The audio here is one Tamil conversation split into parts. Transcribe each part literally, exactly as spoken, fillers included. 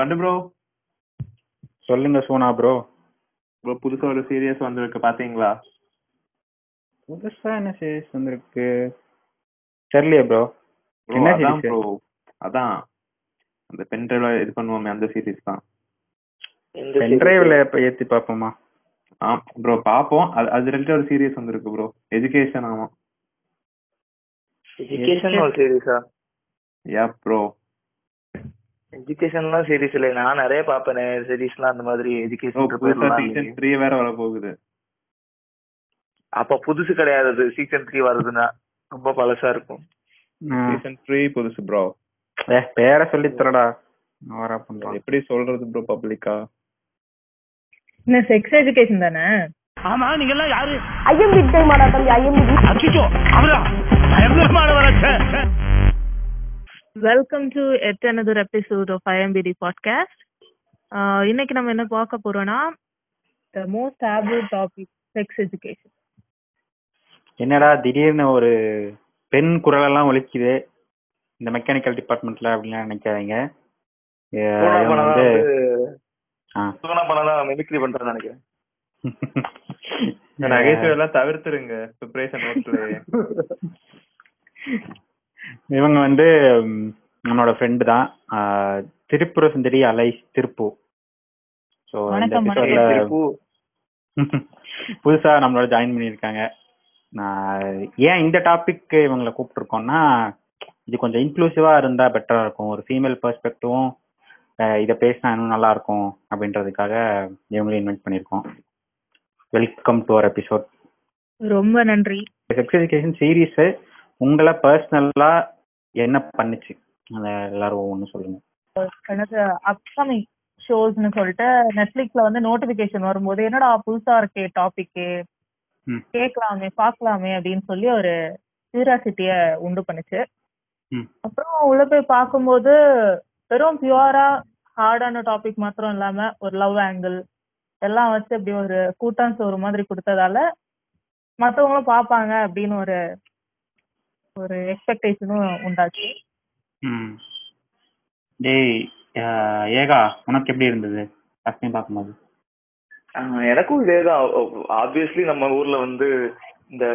வந்து ப்ரோ சொல்லுங்க. சோனா ப்ரோ ப்ரோ புதுசா ஒரு சீரியஸ் வந்திருக்கு, பாத்தீங்களா? புதுசா என்ன சீரியஸ் வந்திருக்கு தெரியலையே ப்ரோ. என்ன சீரியஸ் ப்ரோ? அதான் அந்த பென் டிரைவ்ல இது பண்ணுவோமே, அந்த சீரியஸ் தான். பென் டிரைவ்ல இப்ப ஏத்தி பாப்போமா? ஆ ப்ரோ பாப்போம். அது ரிலேட்டட் ஒரு சீரியஸ் வந்திருக்கு ப்ரோ, எஜுகேஷன். ஆமா, எஜுகேஷன் ஒரு சீரியஸா? யா ப்ரோ, எஜுகேஷன்லாம் சீரிஸ் இல்லை, நான் நிறைய பார்ப்பேனே சீரிஸ்லாம். அந்த மாதிரி எஜுகேஷன் த்ரீ வேற வர போகுது. அப்ப புதுசு கிடையாது, சீசன் த்ரீ வருதுன்னா ரொம்ப பழசா இருக்கும். சீசன் த்ரீ புதுசு ப்ரோ. ஏ பேரை சொல்லி தரடா, அவரா பண்றோம். எப்படி சொல்றது ப்ரோ பப்ளிக்கா? என்ன செக்ஸ் எஜுகேஷன் தானே? ஆமா, நீங்க எல்லாம் யாரு? I M P D model, I M P D. அச்சோ அவரா, I M P D model வராச்சே. Welcome to yet another episode of I M B D podcast. இன்னைக்கு நம்ம என்ன பார்க்க போறோம்னா the most taboo topic, sex education. என்னடா திடீர்னு ஒரு பெண் குரல் எல்லாம் ஒலிக்குது இந்த மெக்கானிக்கல் டிபார்ட்மெண்ட்ல அப்படிலாம் நினைக்காதீங்க. சோனா பண்ணா மிமிக்ரி பண்றேன்னு நினைக்கிறேன். நகைச்சுவை எல்லாம் தவிர்த்துருங்க. Preparation notes. இவங்க வந்து நம்மளோட ஃப்ரெண்டு தான், திருப்புர சுந்தரி அலைஸ் திருப்பு. ஸோ இந்த புதுசாக நம்மளோட ஜாயின் பண்ணியிருக்காங்க. ஏன் இந்த டாபிக் இவங்களை கூப்பிட்டுருக்கோம்னா, இது கொஞ்சம் இன்க்ளூசிவாக இருந்தால் பெட்டராக இருக்கும், ஒரு ஃபீமேல் பெர்ஸ்பெக்டிவும் இதை பேசினா இன்னும் நல்லாயிருக்கும் அப்படின்றதுக்காக இவங்களையும் இன்வைட் பண்ணியிருக்கோம். Welcome to our episode. ரொம்ப நன்றி. செக்ஸ் எஜுகேஷன் சீரீஸு உங்களை பர்சனலா என்ன பண்ணுச்சு எல்லாரும் ஒண்ணு சொல்லுங்க. அப்கமிங் ஷோஸ்னு சொல்லிட்டு நெட்ஃபிளிக்ஸ்ல வந்து நோட்டிபிகேஷன் வரும்போது என்னடா புதுசா இருக்கே டாபிக்கு, கேட்கலாமே பாக்கலாமே அப்படின்னு சொல்லி ஒரு கியூரியாசிட்டிய உண்டு பண்ணுச்சு. அப்புறம் உள்ள போய் பார்க்கும்போது வெறும் பியூரா ஹார்டான டாபிக் மாத்திரம் இல்லாம ஒரு லவ் ஆங்கிள் எல்லாம் வச்சு அப்படி ஒரு கூட்டான் சோறு மாதிரி கொடுத்ததால மற்றவங்களும் பார்ப்பாங்க அப்படின்னு ஒரு ஒரு எக்ஸ்பெக்டேஷனும் உண்டாச்சு. டேய் ஏகா, உனக்கு எப்படி இருந்தது அதையும் பார்க்கும்போது? எனக்கும் இதே தான். ஆப்வியஸ்லி நம்ம ஊர்ல வந்து இந்த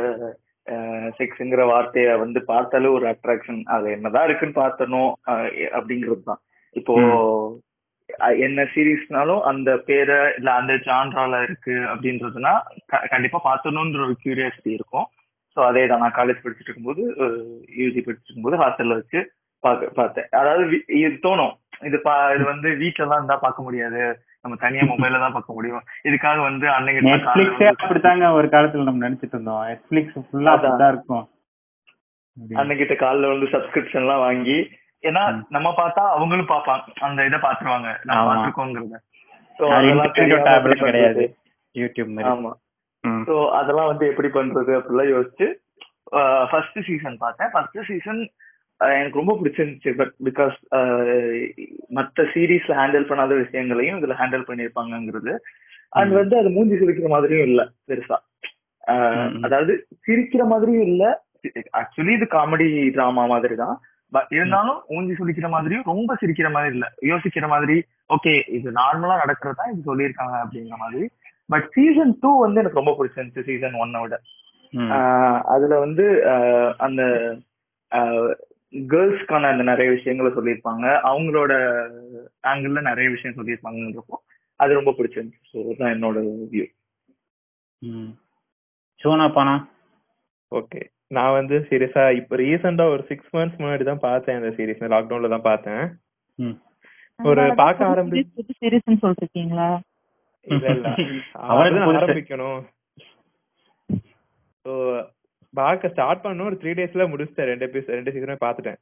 செக்ஸுங்கிற வார்த்தையை வந்து பார்த்தாலே ஒரு அட்ராக்ஷன், அது என்னதான் இருக்குன்னு பார்த்தனும் அப்படிங்கிறது தான். இப்போ என்ன சீரீஸ்னாலும் அந்த பேரை இல்லை அந்த ஜான்ரால இருக்கு அப்படின்றதுனா கண்டிப்பா பார்த்தணும்ன்ற ஒரு கியூரியாசிட்டி இருக்கும். ஸோ அதே தான், நான் காலேஜ் படிச்சுட்டு இருக்கும்போது, யூஜி படிச்சுட்டு இருக்கும்போது ஹாஸ்டல்ல வச்சு பார்க்க பார்த்தேன். அதாவது இது தோணும், இது பா இது வந்து வீட்டிலலாம் இருந்தா பார்க்க முடியாது, நம்ம தனியா மொபைல தான் பார்க்க முடியும். இதுக்காக வந்து அன்னைக்கு அப்படித்தாங்க ஒரு காலத்துல நம்ம நினைச்சிட்டு இருந்தோம், நெட்ஃபிளிக்ஸ் ஃபுல்லா தான் இருக்கும். அன்னைக்கிட்ட காலில் வந்து சப்ஸ்கிரிப்ஷன் எல்லாம் வாங்கி, ஏன்னா நம்ம பார்த்தா அவங்களும் பார்ப்பாங்க, அந்த இதை பார்த்துருவாங்க, நான் பார்த்துருக்கோங்கிறத. கிடையாது யூடியூப். ஆமா, ஸோ அதெல்லாம் வந்து எப்படி பண்றது அப்படிலாம் யோசிச்சு ஃபர்ஸ்ட் சீசன் பார்த்தேன். ஃபர்ஸ்ட் சீசன் எனக்கு ரொம்ப பிடிச்சிருந்துச்சு. பட் பிகாஸ் மற்ற சீரீஸ்ல ஹேண்டில் பண்ணாத விஷயங்களையும் இதுல ஹேண்டில் பண்ணியிருப்பாங்கிறது, அது வந்து அது மூஞ்சி சிரிக்கிற மாதிரியும் இல்லை பெருசா, அதாவது சிரிக்கிற மாதிரியும் இல்லை. ஆக்சுவலி இது காமெடி டிராமா மாதிரி தான், பட் இருந்தாலும் மூஞ்சி சுழிக்கிற மாதிரியும் ரொம்ப சிரிக்கிற மாதிரி இல்லை. யோசிக்கிற மாதிரி, ஓகே இது நார்மலா நடக்கிறதா இது சொல்லியிருக்காங்க அப்படிங்கிற மாதிரி. பட் சீசன் டூ வந்து எனக்கு ரொம்ப பிடிச்சிருந்துச்சு சீசன் ஒன்னை விட. அதுல வந்து அந்த கேர்ள்ஸ்க்கான அந்த நிறைய விஷயங்களை சொல்லியிருப்பாங்க, அவங்களோட ஆங்கிள் நிறைய விஷயம் சொல்லியிருப்பாங்கன்றப்போ அது ரொம்ப பிடிச்சிருந்துச்சு. ஸோ தான் என்னோட வியூ. சோனா பானா ஓகே. நான் வந்து சீரியஸா இப்போ ரீசெண்டா ஒரு சிக்ஸ் மந்த்ஸ் முன்னாடி தான் பார்த்தேன் அந்த சீரீஸ், லாக்டவுன்ல தான் பார்த்தேன். ஒரு பார்க்க ஆரம்பிச்சு சீரீஸ்னு சொல்றீங்களா? ஆரம்பிக்கணும் பார்க்க ஸ்டார்ட் பண்ண ஒரு த்ரீ டேஸ்ல முடிச்சுட்டேன். ரெண்டு ரெண்டு சீசனே பாத்துட்டேன்.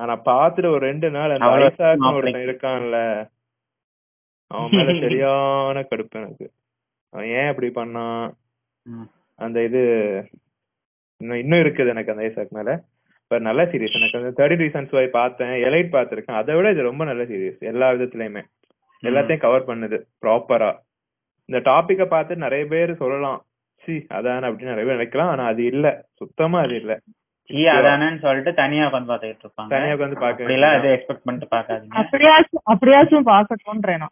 ஆனா பாத்துட்டு ஒரு ரெண்டு நாள் ஒருத்தன் இருக்கான்ல, அவன் மேல சரியான கடுப்பு எனக்கு. அவன் ஏன் அப்படி பண்ணான், அந்த இது இன்னும் இன்னும் இருக்குது எனக்கு அந்த ஐசாக் மேல. பட் நல்ல சீரியஸ் எனக்கு. அந்த தேர்ட்டி ரீசன்ஸ் வை பார்த்தேன், எலைட் பாத்துருக்கேன். அதை விட இது ரொம்ப நல்ல சீரியஸ், எல்லா விதத்துலயுமே எல்லாத்தையும் கவர் பண்ணுது ப்ராப்பரா. இந்த டாபிக்க பார்த்து நிறைய பேர் சொல்லலாம் சி அதான அப்படின்னு நிறைய பேர் நினைக்கலாம், ஆனா அது இல்ல, சுத்தமா அது இல்ல. சொல்லிட்டு தனியா உட்காந்து பாத்துக்கிட்டு இருப்பாங்க. தனியா உட்காந்து பாக்கலாம் எக்ஸ்பெக்ட் பண்ணிட்டு பாக்காதீங்க. அப்படியாச்சும் அப்படியாச்சும் பாக்கட்டும்ன்றேனா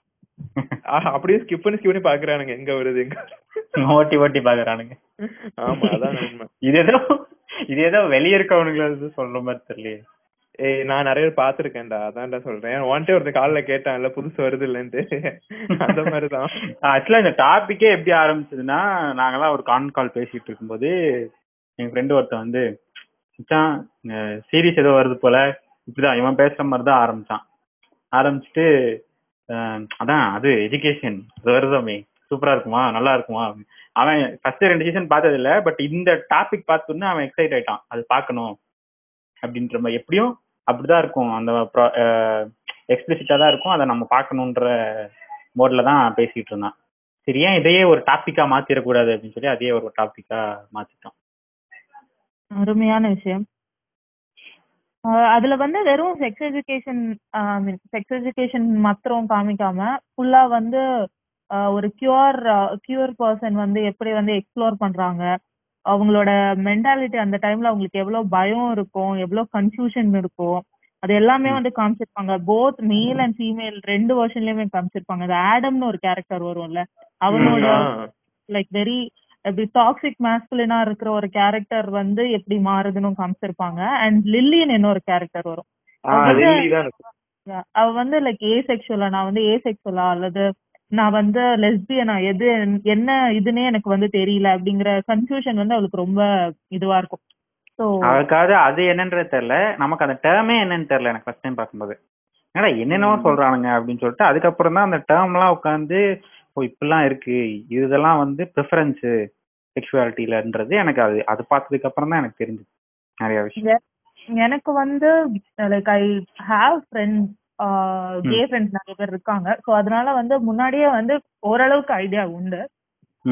அப்படியே ஸ்கிப் பண்ணி ஸ்கிப் பண்ணி பாக்குறானுங்க. எங்க வருது எங்க ஓட்டி ஓட்டி பாக்குறானுங்க. ஆமா அதான் உண்மை. இது ஏதோ இது ஏதோ வெளியே இருக்கவனுங்களா சொல்ற மாதிரி தெரியல. ஏய் நான் நிறைய பேர் பாத்துருக்கேன்டா, அதான்டா சொல்றேன். ஒன்ட்டே ஒருத்த கால்ல கேட்டான்ல புதுசு வருது இல்லன்ட்டு, அந்த மாதிரிதான். ஆக்சுவலா இந்த டாபிக்கே எப்படி ஆரம்பிச்சதுன்னா, நாங்கெல்லாம் ஒரு கான் கால் பேசிட்டு இருக்கும்போது எங்க ஃப்ரெண்டு ஒருத்த வந்து சீரீஸ் ஏதோ வருது போல இப்படிதான் இவன் பேசுற மாதிரிதான் ஆரம்பிச்சான். ஆரம்பிச்சுட்டு அதான் அது எஜுகேஷன் வருதாமே சூப்பரா இருக்குமா நல்லா இருக்குமா. அவன் ஃபர்ஸ்ட் ரெண்டு சீசன் பார்த்தது இல்லை, பட் இந்த டாபிக் பார்த்தோன்னா அவன் எக்ஸைட் ஆயிட்டான், அது பார்க்கணும் அப்படின்ற மாதிரி. எப்படியும் அப்படிதான் இருக்கும், அந்த எக்ஸ்பிளிசிட்டா தான் இருக்கும், அதை நம்ம பார்க்கணுன்ற மோட்ல தான் பேசிட்டு இருந்தான். சரி ஏன் இதையே ஒரு டாபிக்கா மாத்திரக்கூடாது அப்படின்னு சொல்லி அதையே ஒரு டாபிக்கா மாத்திட்டோம். அருமையான விஷயம். அதுல வந்து வெறும் செக்ஸ் எஜுகேஷன் செக்ஸ் எஜுகேஷன் மாத்திரம் காமிக்காம ஃபுல்லா வந்து ஒரு கியூர் கியூர் பர்சன் வந்து எப்படி வந்து எக்ஸ்ப்ளோர் பண்றாங்க, அவங்களோட மென்டாலிட்டி அந்த டைம்ல அவங்களுக்கு எவ்வளவு பயம் இருக்கும், எவ்வளவு கன்ஃபியூஷன் இருக்கும், அது எல்லாமே வந்து காமிச்சிருப்பாங்க. போத் மேல் அண்ட் ஃபீமேல் ரெண்டு வெர்ஷன்லயுமே காமிச்சிருப்பாங்க. அது ஆடம்னு ஒரு கேரக்டர் வரும்ல, அவனோட லைக் வெரி எப்படி டாக்ஸிக் மாஸ்குலினா இருக்கிற ஒரு கேரக்டர் வந்து எப்படி மாறுதுன்னு காமிச்சிருப்பாங்க. அண்ட் லில்லின்னு இன்னொரு கேரக்டர் வரும், அவ வந்து லைக் ஏ செக்ஷுவலா, நான் வந்து ஏ செக்ஷுவலா அல்லது நான் வந்து லெஸ்பியனா, எது என்ன இதுன்னே எனக்கு வந்து தெரியல அப்படிங்கிற கன்ஃபியூஷன் வந்து அவளுக்கு ரொம்ப இதுவா இருக்கும். ஸோ அவளுக்காவது அது என்னன்றது தெரியல, நமக்கு அந்த டேர்மே என்னன்னு தெரியல. எனக்கு ஃபர்ஸ்ட் டைம் பார்க்கும்போது ஏன்னா என்னென்னவோ சொல்றானுங்க அப்படின்னு சொல்லிட்டு அதுக்கப்புறம் தான் அந்த டேர்ம்லாம் உட்காந்து ஓ இப்பெல்லாம் இருக்கு, இதெல்லாம் வந்து ப்ரிஃபரன்ஸு செக்ஷுவாலிட்டியிலன்றது எனக்கு அது அது பார்த்ததுக்கு அப்புறம் தான் எனக்கு தெரிஞ்சது நிறைய விஷயம். எனக்கு வந்து like I have friends, gay friends நிறைய பேர் இருக்காங்க. ஸோ அதனால வந்து முன்னாடியே வந்து ஓரளவுக்கு ஐடியா உண்டு.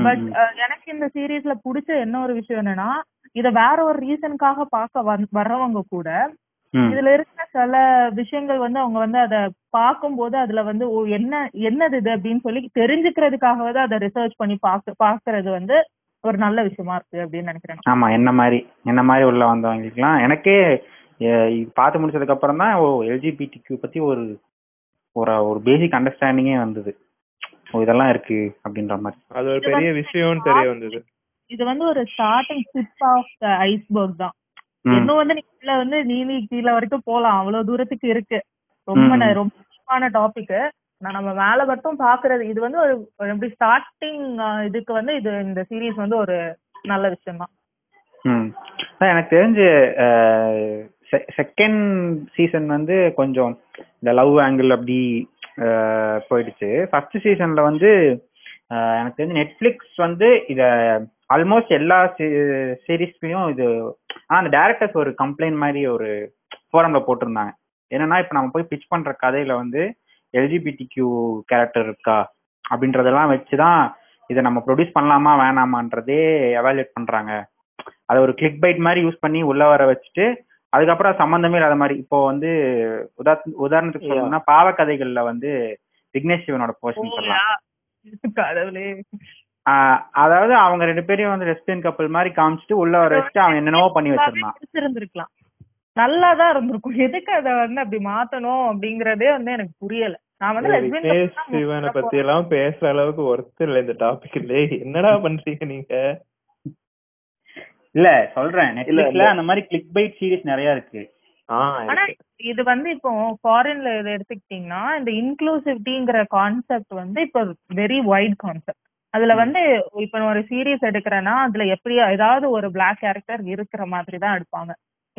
பட் எனக்கு இந்த சீரீஸ்ல பிடிச்ச என்ன ஒரு விஷயம் என்னன்னா, இதை வேற ஒரு ரீசனுக்காக பார்க்க வந் வர்றவங்க கூட இதுல இருக்கிற சில விஷயங்கள் வந்து அவங்க வந்து அதை பார்க்கும் போது அதுல வந்து ஓ என்ன என்னது இது அப்படின்னு சொல்லி தெரிஞ்சுக்கிறதுக்காகவே அதை ரிசர்ச் பண்ணி பாக்க பாக்குறது வந்து ஒரு நல்ல விஷயமா இருக்கு அப்படின்னு நினைக்கிறேன். ஆமா என்ன மாதிரி என்ன மாதிரி உள்ள வந்தவங்களுக்குலாம் எனக்கே பார்த்து முடிச்சதுக்கு அப்புறம் தான் ஓ எல்ஜிபிடிக்யூ பத்தி ஒரு ஒரு பேசிக் அண்டர்ஸ்டாண்டிங்கே வந்தது, ஓ இதெல்லாம் இருக்கு அப்படின்ற மாதிரி. அது ஒரு பெரிய விஷயம் தெரிய வந்தது. இது வந்து ஒரு starting tip of the iceberg தான். இன்னும் வந்து நீங்க வந்து நீலி கீழே வரைக்கும் போலாம், அவ்வளவு தூரத்துக்கு இருக்கு. ரொம்ப ரொம்ப டாபிக் நம்ம மேல மட்டும் பாக்குறது. இது வந்து ஒரு எப்படி ஸ்டார்டிங் இதுக்கு வந்து இது இந்த சீரீஸ் வந்து ஒரு நல்ல விஷயம் தான். ம் எனக்கு தெரிஞ்சு செகண்ட் சீசன் வந்து கொஞ்சம் இந்த லவ் ஆங்கிள் அப்படி போயிடுச்சு. ஃபர்ஸ்ட் சீசன்ல வந்து எனக்கு தெரிஞ்சு நெட்ஃபிளிக்ஸ் வந்து இதை ஆல்மோஸ்ட் எல்லா சீரீஸ்லையும் இது ஆனால் அந்த டேரக்டர்ஸ் ஒரு கம்ப்ளைண்ட் மாதிரி ஒரு ஃபோரம்ல போட்டிருந்தாங்க. என்னன்னா இப்போ நம்ம போய் பிச் பண்ற கதையில வந்து எல்ஜிபிடிக்யூ கேரக்டர் இருக்கா அப்படின்றதெல்லாம் வச்சுதான் இதை நம்ம ப்ரொடியூஸ் பண்ணலாமா வேணாமான்றதே எவாலுவேட் பண்றாங்க. அதை ஒரு கிளிக் பைட் மாதிரி யூஸ் பண்ணி உள்ள வர வச்சுட்டு அதுக்கப்புறம் சம்மந்தமே இல்லாத மாதிரி. இப்போ வந்து உதா உதாரணத்துக்கு சொல்லணும்னா பாவக்கதைகள்ல வந்து விக்னேஷ் சிவனோட போர்ஷன் சொல்லலாம். ஆஹ் அதாவது அவங்க ரெண்டு பேரும் வந்து லெஸ்பியன் கப்பல் மாதிரி காமிச்சிட்டு உள்ள வர வச்சுட்டு அவன் என்னென்னவோ பண்ணி வச்சிருந்தான். நல்லாதான் இருந்திருக்கும், எதுக்கு அதை வந்து அப்படி மாத்தணும் அப்படிங்கறதே வந்து எனக்கு புரியல. நான் வந்து விக்னேஷ் சிவனை பத்தி எல்லாம் பேசுற அளவுக்கு ஒர்த் இல்ல இந்த டாபிக். இல்ல என்னடா பண்றீங்க நீங்க? இல்ல சொல்றேன், நெட்ஃபிளிக்ஸ்ல அந்த மாதிரி கிளிக் பைட் சீரிஸ் நிறைய இருக்கு. ஆனா இது வந்து இப்போ ஃபாரின்ல இதை எடுத்துக்கிட்டீங்கன்னா இந்த இன்க்ளூசிவிட்டிங்கிற கான்செப்ட் வந்து இப்போ வெரி வைட் கான்செப்ட். அதுல வந்து இப்ப ஒரு சீரீஸ் எடுக்கிறேன்னா அதுல எப்படி ஏதாவது ஒரு பிளாக் கேரக்டர் இருக்கிற மாதிரி தான் எடுப்பாங்க.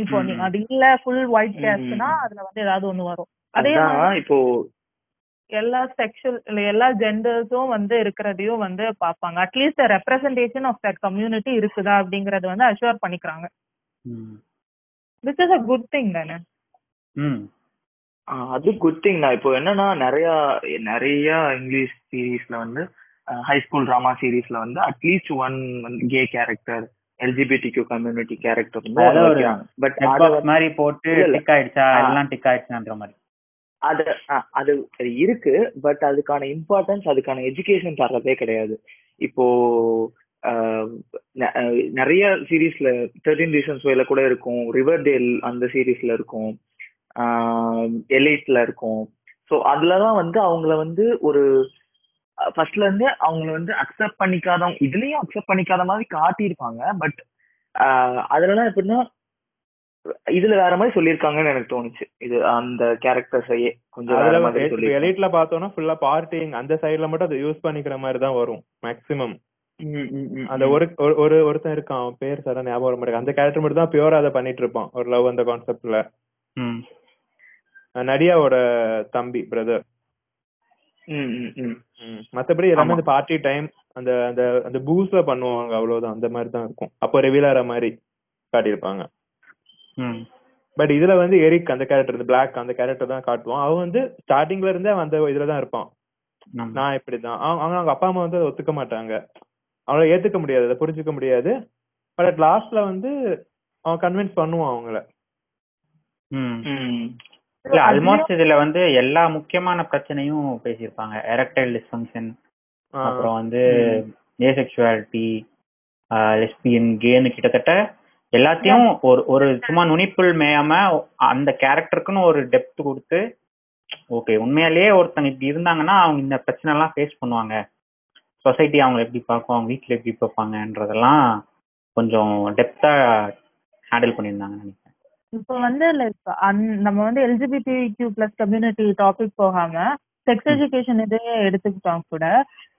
இப்போ அது இல்ல ஃபுல் ஒயிட் கேரக்டர்னா அதுல வந்து ஏதாவது ஒண்ணு வரும். அதே இப்போ எல்லா செக்ஷுவல் எல்லா ஜெண்டர்ஸும் வந்து இருக்கிறதையும் வந்து பார்ப்பாங்க. At least representation of that community இருக்குதா அப்படிங்கறது வந்து அஷ்யூர் பண்ணிக்கிறாங்க. This is a good thing தானே. அது குட் திங் தான். இப்போ என்னன்னா நிறைய நிறைய இங்கிலீஷ் சீரீஸ்ல வந்து ஹை ஸ்கூல் டிராமா சீரீஸ்ல வந்து அட்லீஸ்ட் ஒன் வந்து கே character LGBTQ community character but அது மாதிரி போட்டு டிக் ஆயிடுச்சா எல்லாம் டிக் ஆயிடுச்சான்ற மாதிரி அது அது இருக்கு. பட் அதுக்கான இம்பார்ட்டன்ஸ் அதுக்கான எஜுகேஷன் தர்றதே கிடையாது. இப்போ நிறைய சீரீஸ்ல தேர்ட்டின் ரீசன்ஸ் வேல கூட இருக்கும், ரிவர்டேல் அந்த சீரீஸ்ல இருக்கும், எலைட்ல இருக்கும். ஸோ அதுலதான் வந்து அவங்கள வந்து ஒரு ஃபர்ஸ்ட்ல இருந்து அவங்கள வந்து அக்செப்ட் பண்ணிக்காதவங்க இதுலயும் அக்செப்ட் பண்ணிக்காத மாதிரி காட்டியிருப்பாங்க. பட் அதுலலாம் எப்படின்னா இதுல வேற மாதிரி சொல்லியிருக்காங்கன்னு எனக்கு தோணுச்சு. இது அந்த கேரக்டர்ஸையே கொஞ்சம் எலைட்ல பார்த்தோம்னா ஃபுல்லா பார்ட்டிங் அந்த சைட்ல மட்டும் அதை யூஸ் பண்ணிக்கிற மாதிரி தான் வரும் மேக்சிமம். அந்த ஒரு ஒரு ஒருத்தன் இருக்கான், பேர் சடா ஞாபகம் வர மாட்டேங்க, அந்த கேரக்டர் மட்டும் தான் பியூரா அதை பண்ணிட்டு இருப்பான் ஒரு லவ் அந்த கான்செப்ட்ல. நடியாவோட தம்பி பிரதர். மத்தபடி எல்லாமே அந்த பார்ட்டி டைம் அந்த அந்த அந்த பூஸ்ல பண்ணுவாங்க அவ்வளவுதான், அந்த மாதிரி தான் இருக்கும். அப்போ ரிவீல் ஆற மாதிரி காட்டியிருப்பாங்க. பட் இதுல வந்து எரிக் அந்த கேரக்டர் பிளாக் அந்த கேரக்டர் தான் காட்டுவான். அவன் வந்து ஸ்டார்டிங்ல இருந்தே அவன் அந்த இதுலதான் இருப்பான், நான் இப்படிதான். அவங்க அவங்க அப்பா அம்மா வந்து அதை ஒத்துக்க மாட்டாங்க, அவங்கள ஏத்துக்க முடியாது, அதை புரிஞ்சுக்க முடியாது. பட் அட் லாஸ்ட்ல வந்து அவன் கன்வின்ஸ் பண்ணுவான் அவங்கள. இல்ல ஆல்மோஸ்ட் இதுல வந்து எல்லா முக்கியமான பிரச்சனையும் பேசியிருப்பாங்க, எரெக்டைல் டிஸ்ஃபங்க்ஷன், அப்புறம் வந்து ஏசெக்சுவாலிட்டி, லெஸ்பியன், கேன்னு, கிட்டத்தட்ட எல்லாத்தையும் ஒரு ஒரு சும்மா நுனிப்புள் மேயாம அந்த கேரக்டருக்குன்னு ஒரு டெப்த் கொடுத்து, ஓகே உண்மையாலேயே ஒருத்தங்க இப்படி இருந்தாங்கன்னா அவங்க இந்த பிரச்சனை எல்லாம் ஃபேஸ் பண்ணுவாங்க, சொசைட்டி அவங்களை எப்படி பார்க்கும், அவங்க வீட்டில் எப்படி பார்ப்பாங்கன்றதெல்லாம் கொஞ்சம் டெப்தா ஹேண்டில் பண்ணியிருந்தாங்க நினைக்கிறேன். இப்போ வந்து லைக் நம்ம வந்து எல்ஜிபிடிக்யூ பிளஸ் கம்யூனிட்டி டாபிக் போகாம செக்ஸ் எஜுகேஷன் இதையே எடுத்துக்கிட்டோம் கூட,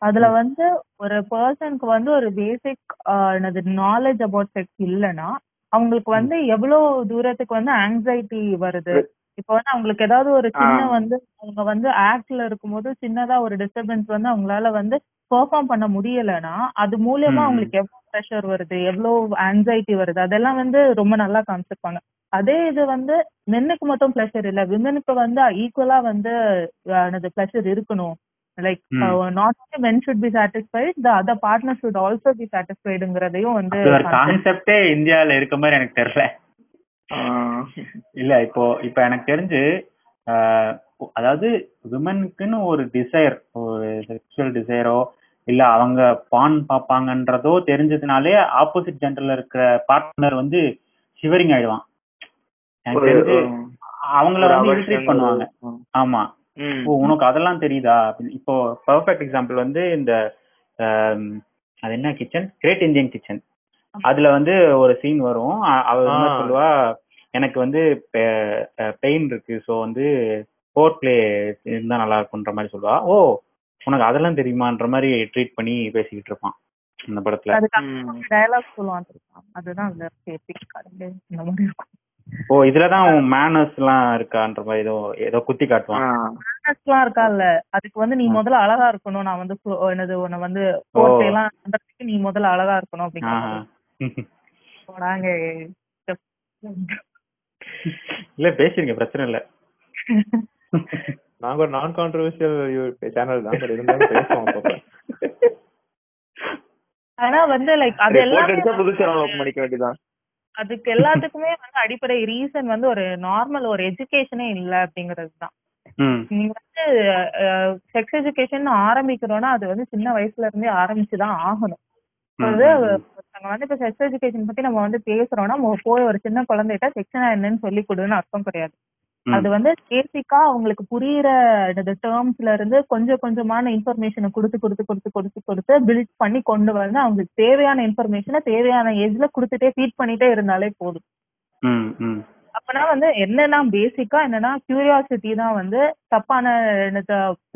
அதுல வந்து ஒரு பர்சனுக்கு வந்து ஒரு பேசிக் என்னது நாலேஜ் அபவுட் செக்ஸ் இல்லைன்னா அவங்களுக்கு வந்து எவ்வளவு தூரத்துக்கு வந்து ஆங்ஸைட்டி வருது. இப்போ வந்து அவங்களுக்கு ஏதாவது ஒரு சின்ன வந்து அவங்க வந்து ஆக்ட்ல இருக்கும்போது சின்னதா ஒரு டிஸ்டர்பன்ஸ் வந்து அவங்களால வந்து பெர்ஃபார்ம் பண்ண முடியலைன்னா அது மூலமா அவங்களுக்கு எவ்வளவு ப்ரெஷர் வருது, எவ்வளவு ஆங்ஸைட்டி வருது, அதெல்லாம் வந்து ரொம்ப நல்லா காமிச்சிருப்பாங்க. அதே இது வந்து மென்னுக்கு மட்டும் பிளஷர் இல்ல, விமெனுக்கு வந்து ஈக்குவலா வந்து பிளஷர் இருக்கணும், like not only men should be satisfied, the other partner should also be satisfiedங்கறதையும் வந்து கான்செப்டே இந்தியால இருக்க மாதிரி எனக்கு தெரியல. இல்ல இப்போ இப்ப எனக்கு தெரிஞ்சு அதாவது விமெனுக்குன்னு ஒரு டிசைர், ஒரு செக்ஷுவல் டிசைரோ இல்ல அவங்க பான் பாப்பாங்கன்றதோ தெரிஞ்சதுனாலே ஆப்போசிட் ஜெண்டர்ல இருக்கிற பார்ட்னர் வந்து ஷிவரிங் ஆயிடுவான், அவங்கள வந்து இன்ட்ரீட் பண்ணுவாங்க. ஆமா, ஓ உனக்கு அதெல்லாம் தெரியுதா அப்படின்னு. இப்போ பெர்ஃபெக்ட் எக்ஸாம்பிள் வந்து இந்த அது என்ன கிச்சன், கிரேட் இந்தியன் கிச்சன், அதுல வந்து ஒரு சீன் வரும். அவ என்ன சொல்லுவா, எனக்கு வந்து பெயின் இருக்கு, ஸோ வந்து போர்ட் பிளே இருந்தா நல்லா இருக்குன்ற மாதிரி சொல்லுவா. ஓ உனக்கு அதெல்லாம் தெரியுமான்ற மாதிரி ட்ரீட் பண்ணி பேசிக்கிட்டு இருப்பான் அந்த படத்துல. டயலாக் சொல்லுவான், அதுதான். ஓ இதுலதான் மேனர்ஸ் எல்லாம் இருக்கான்ற மாதிரி ஏதோ ஏதோ குத்தி காட்டுவான். மேனர்ஸ் எல்லாம் இருக்கா இல்ல, அதுக்கு வந்து நீ முதல்ல அழகா இருக்கணும், நான் வந்து என்னது உன்னை வந்து போர்ட் எல்லாம் பண்றதுக்கு நீ முதல்ல அழகா இருக்கணும் அப்படிங்க. இல்ல பேசிருங்க, பிரச்சனை இல்ல, நாங்க ஒரு நான் கான்ட்ரோவர்ஷியல் சேனல் தான் இருந்தாலும் பேசுவோம். ஆனா வந்து லைக் அது எல்லாரும் புது சேனல் ஓபன் பண்ணிக்க வேண்டியதான். அதுக்கு எல்லாத்துக்குமே வந்து அடிப்படை ரீசன் வந்து ஒரு நார்மல் ஒரு எஜுகேஷனே இல்ல அப்படிங்கிறது தான். நீங்க வந்து செக்ஸ் எஜுகேஷன் ஆரம்பிக்கிறோம்னா அது வந்து சின்ன வயசுல இருந்தே ஆரம்பிச்சுதான் ஆகணும். நாங்க வந்து இப்ப செக்ஸ் எஜுகேஷன் பத்தி நம்ம வந்து பேசுறோம்னா போய் ஒரு சின்ன குழந்தைகிட்ட செக்ஸ்னா என்னன்னு சொல்லி கொடுன்னு அர்த்தம் கிடையாது. அது வந்து பேசிக்கா அவங்களுக்கு புரியுற டேர்ம்ஸ்ல இருந்து கொஞ்சம் கொஞ்சமான இன்ஃபர்மேஷனை கொடுத்து கொடுத்து கொடுத்து கொடுத்து கொடுத்து பில்ட் பண்ணி கொண்டு வந்து அவங்களுக்கு தேவையான இன்ஃபர்மேஷனை தேவையான ஏஜ்ல கொடுத்துட்டே ஃபீட் பண்ணிட்டே இருந்தாலே போதும். அப்பனா வந்து என்னன்னா பேசிக்கா என்னன்னா கியூரியாசிட்டி தான் வந்து தப்பான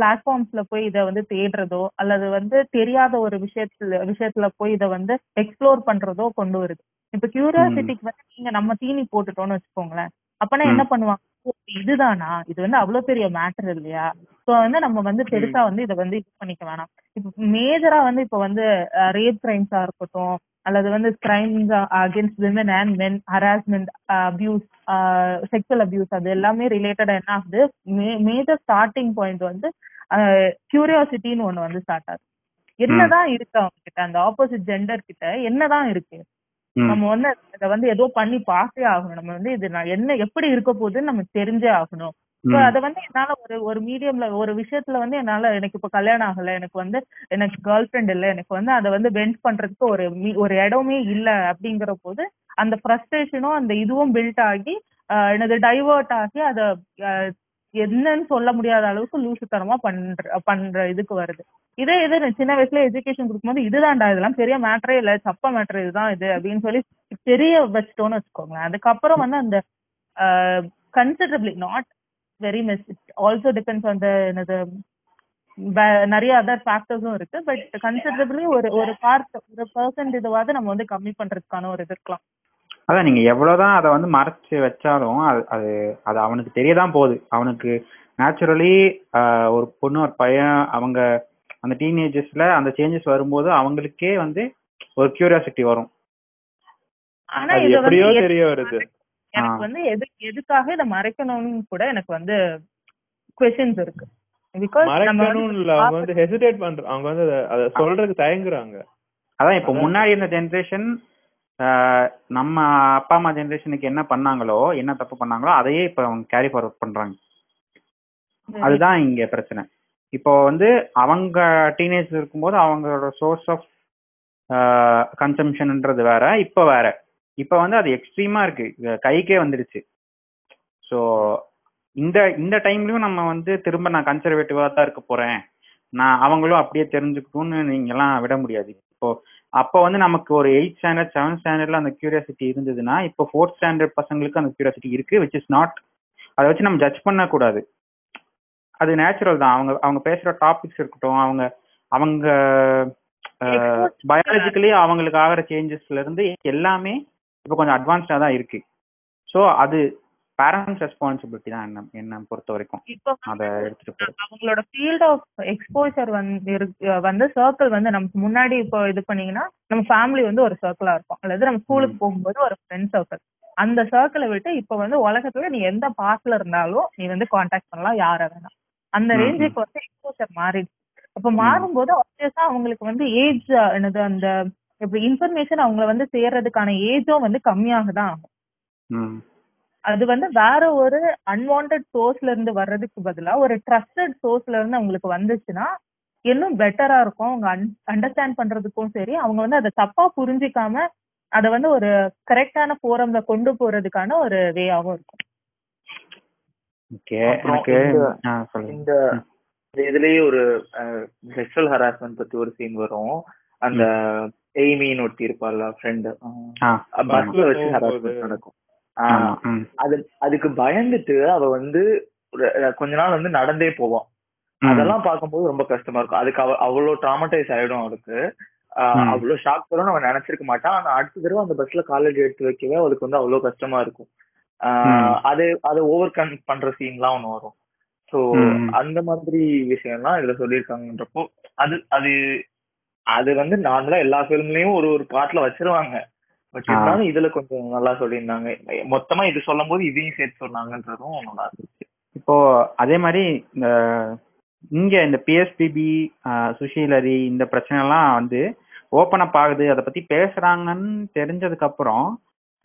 பிளாட்ஃபார்ம்ஸ்ல போய் இதை வந்து தேடுறதோ அல்லது வந்து தெரியாத ஒரு விஷயத்துல விஷயத்துல போய் இதை வந்து எக்ஸ்ப்ளோர் பண்றதோ கொண்டு வருது. இப்ப கியூரியாசிட்டிக்கு வந்து நீங்க நம்ம தீனி போட்டுட்டோம்னு வச்சுக்கோங்களேன், அப்பனா என்ன பண்ணுவாங்க, இதுதானா, இது வந்து அவ்வளவு பெரிய மேட்டர் இல்லையா, சோ வந்து நம்ம வந்து பெருசா வந்து இதை வந்து இது பண்ணிக்க வேணாம். இப்ப மேஜரா வந்து இப்ப வந்து ரேப் கிரைம்ஸா இருக்கட்டும் அல்லது வந்து crimes against women and men, harassment, abuse, sexual abuse, அது எல்லாமே ரிலேட்டடா என்ன ஆகுது, மேஜர் ஸ்டார்டிங் பாயிண்ட் வந்து கியூரியாசிட்டின்னு ஒண்ணு வந்து ஸ்டார்ட் ஆகுது. என்னதான் இருக்கு அவங்க கிட்ட, அந்த ஆப்போசிட் ஜெண்டர் கிட்ட என்னதான் இருக்கு, நம்ம வந்து அதை வந்து ஏதோ பண்ணி பார்த்தே ஆகணும், நம்ம வந்து இது என்ன எப்படி இருக்க போகுதுன்னு நம்ம தெரிஞ்சே ஆகணும் அத வந்து என்னால ஒரு ஒரு மீடியம்ல ஒரு விஷயத்துல வந்து என்னால எனக்கு இப்ப கல்யாணம் ஆகல, எனக்கு வந்து எனக்கு கேர்ள் ஃப்ரெண்ட் இல்ல, எனக்கு வந்து அதை வந்து பெண்ட் பண்றதுக்கு ஒரு ஒரு இடமே இல்லை அப்படிங்கிற போது அந்த ஃப்ரஸ்ட்ரேஷனும் அந்த இதுவும் பில்ட் ஆகி எனது டைவர்ட் ஆகி அதை என்னன்னு சொல்ல முடியாத அளவுக்கு லூசுத்தனமா பண்ற பண்ற இதுக்கு வருது. இதே இது சின்ன வயசுல எஜுகேஷன் கொடுக்கும்போது இதுதான்டா இதெல்லாம் பெரிய மேட்டரே இல்லை, சப்ப மேட்டர் இதுதான் இது அப்படின்னு சொல்லி தெரிய வச்சிட்டோன்னு வச்சுக்கோங்களேன். அதுக்கப்புறம் வந்து அந்த considerably not very miss it also depends on the என்னது நிறைய அதர் ஃபேக்டர்ஸும் இருக்கு, பட் கன்சிடரபிளி ஒரு ஒரு பார்ட் ஒரு பர்சன்ட் இதுவாது நம்ம வந்து கம்மி பண்றதுக்கான ஒரு இது இருக்கலாம். அதான் நீங்க எவ்வளவுதான் அதை வந்து மறைச்சு வச்சாலும் அது அது அது அவனுக்கு தெரியதான் போகுது. அவனுக்கு நேச்சுரலி ஒரு பொண்ணு ஒரு பையன் அவங்க அந்த டீனேஜஸ்ல அந்த சேஞ்சஸ் வரும்போது அவங்களுக்கே வந்து ஒரு கியூரியாசிட்டி வரும். ஆனா எப்படியோ தெரிய வருது எனக்கு வந்து எது எதுக்காக இதை மறைக்கணும்னு கூட எனக்கு வந்து க்வெஸ்சன்ஸ் இருக்கு. பிகாஸ் மறைக்கணும்ல அவங்க வந்து ஹெசிடேட் பண்றாங்க, அவங்க வந்து அத சொல்றதுக்கு தயங்குறாங்க. அதான் இப்ப முன்னாடி இருந்த ஜெனரேஷன் நம்ம அப்பா அம்மா ஜெனரேஷனுக்கு என்ன பண்ணாங்களோ என்ன தப்பு பண்ணாங்களோ அதையே இப்ப அவங்க கேரி ஃபார்வர்ட் பண்றாங்க. அதுதான் இங்க பிரச்சனை. இப்போ வந்து அவங்க டீனேஜ் இருக்கும்போது அவங்களோட சோர்ஸ் ஆஃப் கன்சம்ஷன்ன்றது வேற, இப்போ வேற. இப்போ வந்து அது எக்ஸ்ட்ரீமா இருக்கு, கைக்கே வந்துடுச்சு. ஸோ இந்த இந்த டைம்லயும் நம்ம வந்து திரும்ப நான் கன்சர்வேட்டிவா தான் இருக்க போறேன், நான் அவங்களும் அப்படியே தெரிஞ்சுக்கணும்னு நீங்க எல்லாம் விட முடியாது. இப்போ அப்போ வந்து நமக்கு ஒரு எயிட் ஸ்டாண்டர்ட் செவன்த் ஸ்டாண்டர்ட்ல அந்த கியூரியாசிட்டி இருந்ததுன்னா இப்போ ஃபோர்த் ஸ்டாண்டர்ட் பசங்களுக்கு அந்த கியூரியாசிட்டி இருக்கு, விச் இஸ் நாட். அதை வச்சு நம்ம ஜட்ஜ் பண்ணக்கூடாது, அது நேச்சுரல் தான். அவங்க அவங்க பேசுற டாபிக்ஸ் இருக்கட்டும், அவங்க அவங்க பயாலஜிக்கலி அவங்களுக்கு ஆகிற சேஞ்சஸ்ல இருந்து எல்லாமே இப்போ கொஞ்சம் அட்வான்ஸ்டா தான் இருக்கு. ஸோ அது பேரண்ட்ஸ் ரெஸ்பான்சிபிலிட்டி தான் என்ன என்ன பொறுத்த வரைக்கும். இப்போ அதை எடுத்துட்டு அவங்களோட ஃபீல்ட் ஆஃப் எக்ஸ்போசர் வந்து வந்து சர்க்கிள் வந்து நமக்கு முன்னாடி இப்போ இது பண்ணீங்கன்னா நம்ம ஃபேமிலி வந்து ஒரு சர்க்கிளா இருக்கும், அல்லது நம்ம ஸ்கூலுக்கு போகும்போது ஒரு ஃப்ரெண்ட் சர்க்கிள். அந்த சர்க்கிளை விட்டு இப்போ வந்து உலகத்துல நீ எந்த பார்ட்ல இருந்தாலும் நீ வந்து கான்டாக்ட் பண்ணலாம், யாரை வேணாம். அந்த ரேஞ்சுக்கு வந்து எக்ஸ்போசர் மாறிடுச்சு. அப்போ மாறும்போது ஆப்வியஸா அவங்களுக்கு வந்து ஏஜ் என்னது அந்த இப்படி இன்ஃபர்மேஷன் அவங்களை வந்து சேர்றதுக்கான ஏஜும் வந்து கம்மியாக தான் ஆகும். அது வந்து வேற ஒரு அன்வான்ட் சோர்ஸ்ல இருந்து வர்றதுக்கு பதிலா ஒரு ட்ரஸ்டட் சோர்ஸ்ல இருந்து அவங்களுக்கு வந்துச்சுன்னா இன்னும் பெட்டரா இருக்கும். அவங்க அண்டர்ஸ்டாண்ட் பண்றதுக்கும் சரி, அவங்க வந்து அதை தப்பா புரிஞ்சிக்காம அதை வந்து ஒரு கரெக்டான போரம்ல கொண்டு போறதுக்கான ஒரு வேயாவும் இருக்கும். இந்த இதுலயே ஒரு செக்ஷுவல் ஹராஸ்மெண்ட் பத்தி ஒரு சீன் வரும். அந்த எய்மின்னு ஒருத்தி இருப்பாள் ஃப்ரெண்டு, பஸ்ல வச்சு ஹராஸ்மெண்ட் நடக்கும். அது அதுக்கு பயந்துட்டு அவ வந்து கொஞ்ச நாள் வந்து நடந்தே போவான். அதெல்லாம் பார்க்கும்போது ரொம்ப கஷ்டமா இருக்கும். அதுக்கு அவ அவ்வளவு ட்ராமடைஸ் ஆயிடும், அவளுக்கு அவ்வளவு ஷாக் வரும். அவன் நினைச்சிருக்க மாட்டான், ஆனா அடுத்த தடவை அந்த பஸ்ல காலேஜ் எடுத்து வைக்கவே அவளுக்கு வந்து அவ்வளவு கஷ்டமா இருக்கும். ஆஹ் அது அதை ஓவர் கம் பண்ற சீன் எல்லாம் ஒண்ணு வரும். ஸோ அந்த மாதிரி விஷயம்லாம் இதுல சொல்லியிருக்காங்கன்றப்போ அது அது அது வந்து நார்மலா எல்லா ஃபிலிம்லயும் ஒரு ஒரு பார்ட்ல வச்சிருவாங்க, பட் இருந்தாலும் இதுல கொஞ்சம் நல்லா சொல்லியிருந்தாங்க. மொத்தமா இது சொல்லும் போது இதையும் சேர்த்து சொன்னாங்கன்றதும் நல்லா இருந்துச்சு. இப்போ அதே மாதிரி இந்த இங்க இந்த பிஎஸ்பிபி சுஷீலரி இந்த பிரச்சனை எல்லாம் வந்து ஓப்பன் அப் ஆகுது, அதை பத்தி பேசுறாங்கன்னு தெரிஞ்சதுக்கு அப்புறம்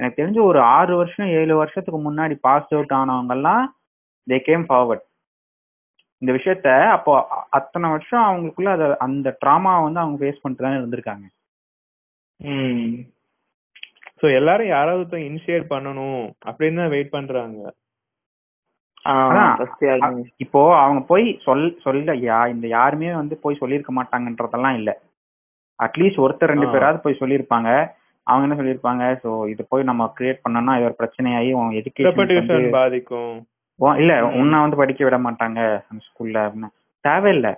எனக்கு தெரிஞ்ச ஒரு ஆறு வருஷம் ஏழு வருஷத்துக்கு முன்னாடி பாஸ் அவுட் ஆனவங்கெல்லாம் தே கேம் ஃபார்வர்ட் இந்த விஷயத்த. அப்போ அத்தனை வருஷம் அவங்களுக்குள்ள அத அந்த ட்ராமாவை வந்து அவங்க ஃபேஸ் பண்ணிட்டு தான் இருந்திருக்காங்க. ஸோ எல்லாரும் யாராவது இனிஷியேட் பண்ணணும் அப்படின்னு தான் வெயிட் பண்றாங்க. இப்போ அவங்க போய் சொல் சொல்ல இந்த யாருமே வந்து போய் சொல்லியிருக்க மாட்டாங்கன்றதெல்லாம் இல்லை, அட்லீஸ்ட் ஒருத்தர் ரெண்டு பேராவது போய் சொல்லியிருப்பாங்க. அவங்க என்ன சொல்லியிருப்பாங்க, ஸோ இது போய் நம்ம கிரியேட் பண்ணோம்னா இது ஒரு பிரச்சனையாகி உன் எஜுகேஷன் பாதிக்கும், இல்ல உன்ன வந்து படிக்க விட மாட்டாங்க அந்த ஸ்கூல்ல அப்படின்னா தேவையில்லை.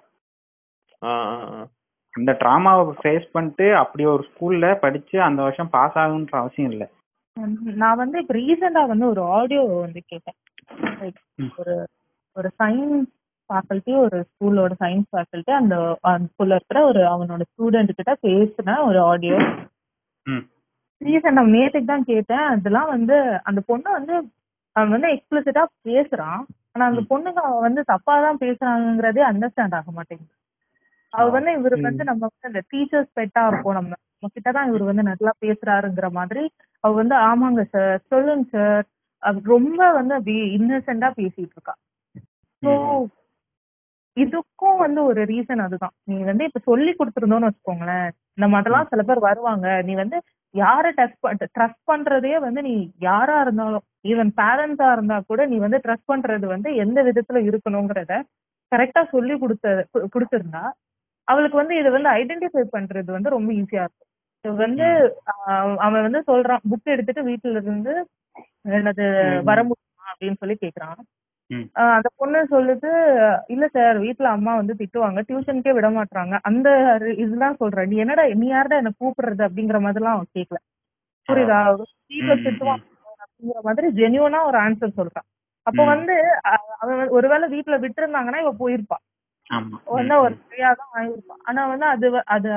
அந்த டிராமாவை ஃபேஸ் பண்ணிட்டு அப்படி ஒரு ஸ்கூல்ல படிச்சு அந்த வருஷம் பாஸ் ஆகுன்ற அவசியம் இல்லை. நான் வந்து இப்போ ரீசெண்டா வந்து ஒரு ஆடியோ வந்து கேட்டேன், ஒரு ஒரு சயின்ஸ் ஃபேக்கல்ட்டி ஒரு ஸ்கூலோட சயின்ஸ் ஃபேக்கல்ட்டி அந்த ஸ்கூல்ல இருக்கிற ஒரு அவனோட ஸ்டூடெண்ட் கிட்ட பேசின ஒரு ஆடியோ. ரீசெண்டா நேற்றுக்கு தான் கேட்டேன். அதெல்லாம் வந்து அந்த பொண்ணு வந்து அவன் வந்து எக்ஸ்பிளிசிட்டா பேசுறான், ஆனா அந்த பொண்ணுக்கு அவன் வந்து தப்பாதான் பேசுறாங்கிறதே அண்டர்ஸ்டாண்ட் ஆக மாட்டேங்குது. அவ வந்து இவரு வந்து நம்ம வந்து அந்த டீச்சர்ஸ் பெட்டா இருக்கும், நம்ம நம்ம கிட்டதான் இவரு வந்து நல்லா பேசுறாருங்கிற மாதிரி அவ வந்து ஆமாங்க சார் சொல்லுங்க சார் ரொம்ப வந்து அப்படி இன்னசென்டா பேசிட்டு இருக்கா. ஸோ இதுக்கும் வந்து ஒரு ரீசன் அதுதான். நீ வந்து இப்ப சொல்லி கொடுத்துருந்தோன்னு வச்சுக்கோங்களேன், நம்ம அதெல்லாம் சில பேர் வருவாங்க. நீ வந்து யாரை ட்ரஸ்ட் பண்றதே வந்து நீ யாரா இருந்தாலும், ஈவன் பேரண்ட்ஸா இருந்தா கூட நீ வந்து ட்ரஸ்ட் பண்றது வந்து எந்த விதத்துல இருக்கணுங்கிறத கரெக்டா சொல்லி கொடுத்த கொடுத்துருந்தா அவளுக்கு வந்து இதை வந்து ஐடென்டிஃபை பண்றது வந்து ரொம்ப ஈஸியா இருக்கும். இது வந்து அவன் வந்து சொல்றான், புக் எடுத்துட்டு வீட்டுல இருந்து எனது வர முடியுமா அப்படின்னு சொல்லி கேக்குறான். அந்த பொண்ணு சொல்லுது, இல்ல சார் வீட்டுல அம்மா வந்து திட்டுவாங்க, டியூஷனுக்கே விட மாட்டாங்க. அந்த இதுதான் சொல்ற, நீ என்னடா நீ யாரடா என்ன கூப்பிடுறது அப்படிங்கிற மாதிரி எல்லாம் அவன் கேட்கல, புரியுதா? வீட்டுல திட்டுவாங்க அப்படிங்கிற மாதிரி ஜெனியூனா ஒரு ஆன்சர் சொல்றான். அப்ப வந்து அவன் ஒருவேளை வீட்டுல விட்டு இருந்தாங்கன்னா இவ போயிருப்பான், வந்து ஒரு சரியாதான் ஆயிருப்பான். ஆனா வந்து அது அது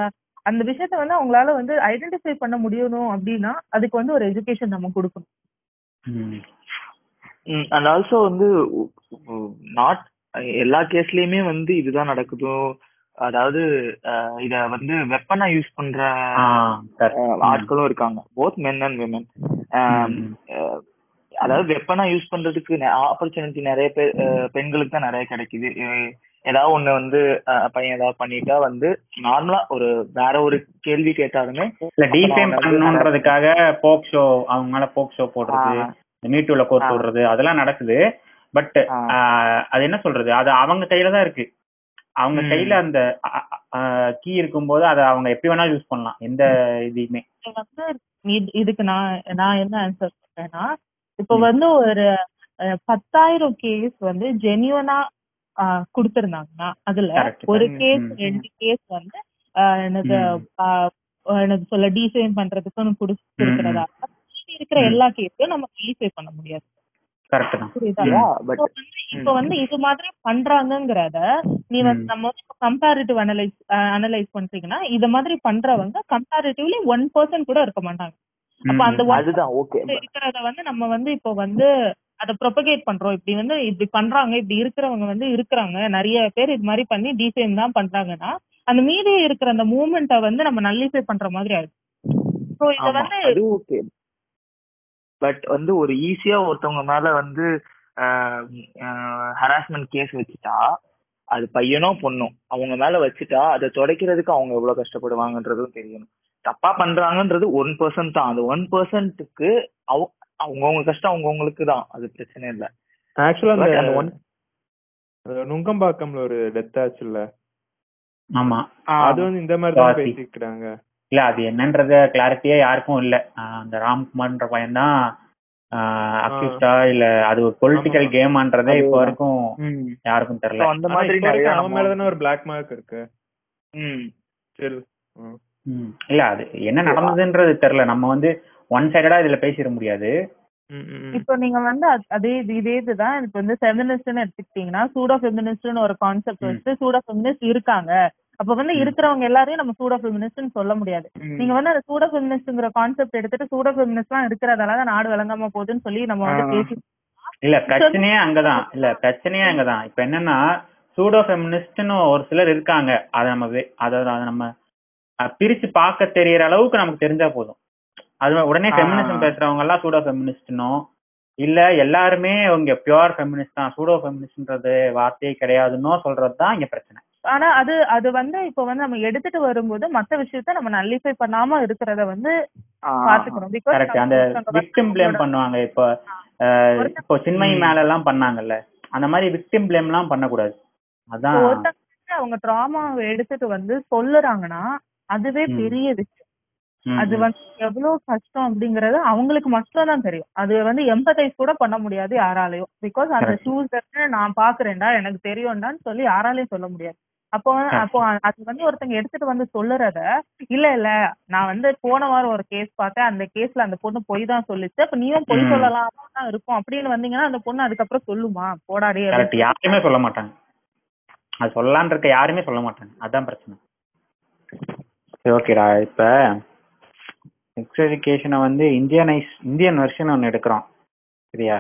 அந்த விஷயத்த வந்து அவங்களால வந்து ஐடென்டிஃபை பண்ண முடியணும் அப்படின்னா அதுக்கு வந்து ஒரு எஜுகேஷன் நம்ம கொடுக்கணும். அண்ட் ஆல்சோ வந்து நாட் எல்லா கேஸ்லயுமே வந்து இதுதான் நடக்குதோ, அதாவது இத வந்து வெப்பனா யூஸ் பண்ற ஆட்களும் இருக்காங்க, போத் மென் அண்ட் விமென். அதாவது வெப்பனா யூஸ் பண்றதுக்கு ஆப்பர்ச்சுனிட்டி நிறைய பேர் பெண்களுக்கு தான் நிறைய கிடைக்குது. ஏதாவது ஒண்ணு வந்து பையன் ஏதாவது பண்ணிட்டா வந்து நார்மலா ஒரு வேற ஒரு கேள்வி கேட்டாலுமே இல்ல டீஃபேம் பண்ணணும்ன்றதுக்காக போக்சோ அவங்க மேல போக்சோ போடுறது, மீட்டூல கோர்ஸ் சொல்றது, அதெல்லாம் நடக்குது. பட் அது என்ன சொல்றது, அது அவங்க கையில தான் இருக்கு. அவங்க கையில அந்த கீ இருக்கும்போது அதை அவங்க எப்படி வேணாலும் யூஸ் பண்ணலாம், எந்த இதுமே. இதுக்கு நான் நான் என்ன ஆன்சர் சொல்றேன்னா, இப்ப வந்து ஒரு பத்தாயிரம் கேஸ் வந்து ஜெனியூனா கொடுத்திருந்தாங்கன்னா அதுல ஒரு கேஸ் ரெண்டு கேஸ் வந்து எனக்கு எனக்கு சொல்ல டீஃபேம் பண்றதுக்கு கொடுத்துருக்கிறதா இருக்கிற எல்லா கேஸையும் நம்ம வெரிஃபை பண்ண முடியாது. இப்ப வந்து இது மாதிரி பண்றாங்கிறத நீ வந்து நம்ம வந்து கம்பேரிட்டிவ் அனலைஸ் அனலைஸ் பண்றீங்கன்னா இத மாதிரி பண்றவங்க கம்பேரிட்டிவ்லி ஒன் பர்சன்ட் கூட இருக்க மாட்டாங்க. அப்ப அந்த இருக்கிறத வந்து நம்ம வந்து இப்ப வந்து அதை ப்ரொபகேட் பண்றோம், இப்படி வந்து இப்படி பண்றாங்க, இப்படி இருக்கிறவங்க வந்து இருக்கிறாங்க நிறைய பேர் இது மாதிரி பண்ணி டீஃபேம் தான் பண்றாங்கன்னா அந்த மீடியா இருக்கிற அந்த மூவ்மெண்ட்டை வந்து நம்ம நல்லிஃபை பண்ற மாதிரி ஆயிடும். சோ இத வந்து பட் வந்து ஒரு ஈஸியா ஒருத்தவங்க மேல வந்து ஹராஸ்மெண்ட் கேஸ் வச்சுட்டா, அது பையனோ பொண்ணும், அவங்க மேல வச்சுட்டா அதை துடைக்கிறதுக்கு அவங்க எவ்வளவு கஷ்டப்படுவாங்கன்றதும் தெரியணும். தப்பா பண்றாங்கன்றது ஒன் பர்சன்ட் தான், அது ஒன் பர்சன்ட்டுக்கு அவங்கவுங்க கஷ்டம் அவங்கவுங்களுக்கு தான், அது பிரச்சனை இல்லை. ஆக்சுவலா நுங்கம்பாக்கம்ல ஒரு டெத் ஆச்சு இல்ல, ஆமா, அது வந்து இந்த மாதிரி தான் பேசிக்கிறாங்க. இல்ல அது என்னன்றத கிளாரிட்டியா யாருக்கும் இல்ல. அந்த ராம்குமார்ன்ற பையன் தான் அக்யூஸ்டா இல்ல அது ஒரு பொலிட்டிக்கல் கேம்ன்றதே இப்ப வரைக்கும் யாருக்கும் தெரியல. அந்த மாதிரி அவன் மேல தான ஒரு பிளாக் மார்க் இருக்கு. ம் சரி, ம் இல்ல அது என்ன நடந்ததுன்றது தெரியல. நம்ம வந்து ஒன் சைடடா இதுல பேசிட முடியாது. இப்போ நீங்க வந்து அதே இதே இதுதான் இப்போ வந்து ஃபெமினிஸ்ட்னு எடுத்துக்கிட்டீங்கன்னா சூடோ ஃபெமினிஸ்ட்னு ஒரு கான்செப்ட் வந்து சூடோ ஃபெமினிஸ்ட் இருக்காங்க. அப்ப வந்து இருக்கிறவங்க எல்லாரையும் நம்ம சூடோ ஃபெமினிஸ்ட்னு சொல்ல முடியாது. நீங்க வந்து அந்த சூடோ ஃபெமினிஸ்ட்ங்கிற கான்செப்ட் எடுத்துட்டு சூடோ ஃபெமினிஸ்ட் எல்லாம் இருக்கிறதால நாடு விளங்காம போகுதுன்னு சொல்லி நம்ம வந்து பேசி இல்ல பிரச்சனையே அங்கதான் இல்ல பிரச்சனையே அங்கதான். இப்ப என்னன்னா சூடோ ஃபெமினிஸ்ட்னு ஒரு சிலர் இருக்காங்க, அதை நம்ம அதாவது அதை நம்ம பிரிச்சு பார்க்க தெரியற அளவுக்கு நமக்கு தெரிஞ்சா போதும். அது உடனே ஃபெமினிசம் பேசுறவங்க எல்லாம் சூடோ ஃபெமினிஸ்ட்னோ இல்ல எல்லாருமே இங்க பியூர் ஃபெமினிஸ்ட் தான், சூடோ ஃபெமினிஸ்ட்ன்றது வார்த்தையே கிடையாதுன்னோ சொல்றதுதான் இங்க பிரச்சனை. ஆனா அது அது வந்து இப்ப வந்து நம்ம எடுத்துட்டு வரும்போது மத்த விஷயத்த நம்ம நல்லிஃபை பண்ணாம இருக்கிறத வந்து பாத்துக்கணும். கரெக்ட், அந்த விக்டிம் பிளேம் பண்ணுவாங்க. இப்ப இப்போ சின்மை மேல எல்லாம் பண்ணாங்கல்ல, அந்த மாதிரி விக்டிம் பிளேம் எல்லாம் பண்ணக்கூடாது. அதான் அவங்க ட்ராமாவை எடுத்துட்டு வந்து சொல்லுறாங்கன்னா அதுவே பெரிய விஷயம். அது வந்து எவ்வளவு கஷ்டம் அப்படிங்கறது அவங்களுக்கு மட்டும் தான் தெரியும். அது வந்து எம்பத்தைஸ் கூட பண்ண முடியாது யாராலையும். பிகாஸ் அந்த சூஸ் நான் பாக்குறேன்டா எனக்கு தெரியும்டான்னு சொல்லி யாராலையும் சொல்ல முடியாது. அப்போ அப்போ அது வந்து ஒருத்தங்க எடுத்துட்டு வந்து சொல்லுறத இல்ல இல்ல நான் வந்து போன வாரம் ஒரு கேஸ் பார்த்தேன், அந்த கேஸ்ல அந்த பொண்ணு பொய் தான் சொல்லிச்சு, அப்ப நீயும் பொய் சொல்லலாமா தான் இருக்கும் அப்படின்னு வந்தீங்கன்னா அந்த பொண்ணு அதுக்கப்புறம் சொல்லுமா? போடாடி யாருமே சொல்ல மாட்டாங்க, அது சொல்லலான் இருக்க யாருமே சொல்ல மாட்டாங்க. அதான் பிரச்சனை. ஓகேடா, இப்ப செக்ஸ் எஜுகேஷனை வந்து இந்தியனைஸ் இந்தியன் வெர்ஷன் ஒன்று எடுக்கிறோம் சரியா?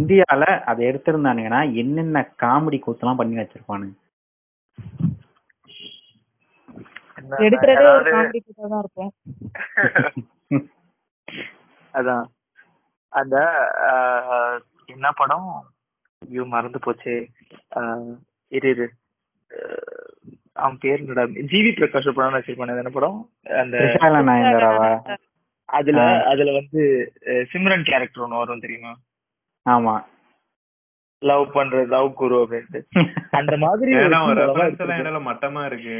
இந்தியால அதை எடுத்திருந்தானுங்கன்னா என்னென்ன காமெடி கூத்தெல்லாம் பண்ணி வச்சிருப்பானு. அதான் அந்த என்ன படம் ஐயோ மறந்து போச்சு, இரு இரு அவன் பேரு ஜிவி பிரகாஷ் படம் வச்சிருப்பான, என்ன படம் அந்த, அதுல அதுல வந்து சிம்ரன் கேரக்டர் ஒண்ணு வரும் தெரியுமா? ஆமா, லவ் பண்ற லவ் குரு அப்படின்ட்டு அந்த மாதிரி மட்டமா இருக்கு.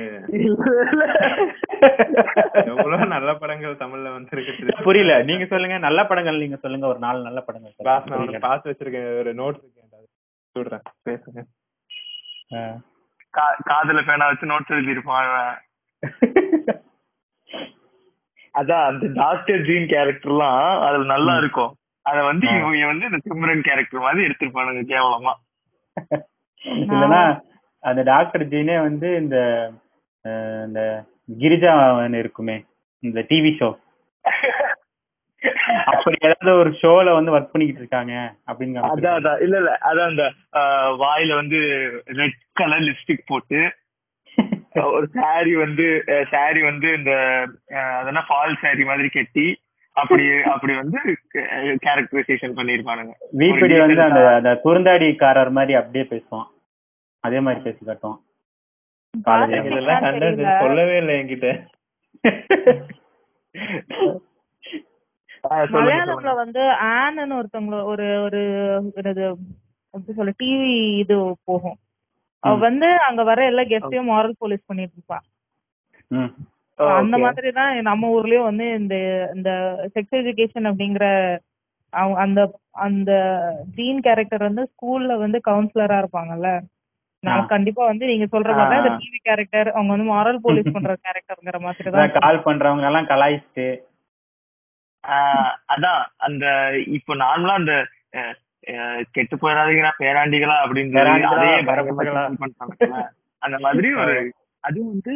எவ்வளவு நல்ல படங்கள் தமிழ்ல வந்து இருக்கு. புரியல, நீங்க சொல்லுங்க நல்ல படங்கள், நீங்க சொல்லுங்க ஒரு நாலு நல்ல படங்கள். பாஸ் வச்சிருக்கேன், ஒரு நோட் இருக்கேன், சொல்றேன் பேசுங்க. காதுல பேனா வச்சு நோட்ஸ் எழுதி இருப்பான். அதான் அந்த டாக்டர் ஜீன் கேரக்டர்லாம் அதுல நல்லா இருக்கும். அத வந்து இவங்க வந்து இந்த சிம்ரன் கேரக்டர் மாதிரி எடுத்திருப்பானுங்க கேவலமா. இல்லன்னா அந்த டாக்டர் ஜீனே வந்து இந்த இந்த கிரிஜா இருக்குமே இந்த டிவி ஷோ, அப்படி ஏதாவது ஒரு ஷோல வந்து ஒர்க் பண்ணிக்கிட்டு இருக்காங்க அப்படின்னு. அதான் அதான் இல்ல இல்ல அதான் அந்த வாயில வந்து ரெட் கலர் லிப்ஸ்டிக் போட்டு ஒரு சாரி வந்து சாரி வந்து இந்த அதெல்லாம் ஃபால் சாரி மாதிரி கட்டி அப்படி அப்படி வந்து கேரக்டரைசேஷன் பண்ணிருப்பானுங்க. வீப்படி வந்து அந்த அந்த குறுந்தாடிக்காரர் மாதிரி அப்படியே பேசுவான், அதே மாதிரி பேசி காட்டுவான். காலேஜ் சொல்லவே இல்லை என்கிட்ட. மலையாளத்துல வந்து ஆனன்னு ஒருத்தவங்க ஒரு ஒரு சொல்ல டிவி இது போகும், அவ வந்து அங்க வர எல்லா கெஸ்டையும் மாரல் போலீஸ் பண்ணிட்டு இருப்பா. அந்த மாதிரிதான் நம்ம ஊர்லயும் வந்து இந்த செக்ஸ் எஜுகேஷன் அப்படிங்கிற அந்த அந்த ஜீன் கேரக்டர் வந்து ஸ்கூல்ல வந்து கவுன்சிலரா இருப்பாங்கல்ல, நான் கண்டிப்பா வந்து நீங்க சொல்ற மாதிரி டிவி கேரக்டர் அவங்க வந்து மாரல் போலீஸ் பண்ற கேரக்டர்ங்கிற மாதிரி தான். கால் பண்றவங்க எல்லாம் கலாய்ச்சிட்டு அதான் அந்த இப்ப நார்மலா அந்த கெட்டு போயிடாதீங்களா பேராண்டிகளா அப்படின்னு அந்த மாதிரி ஒரு அது வந்து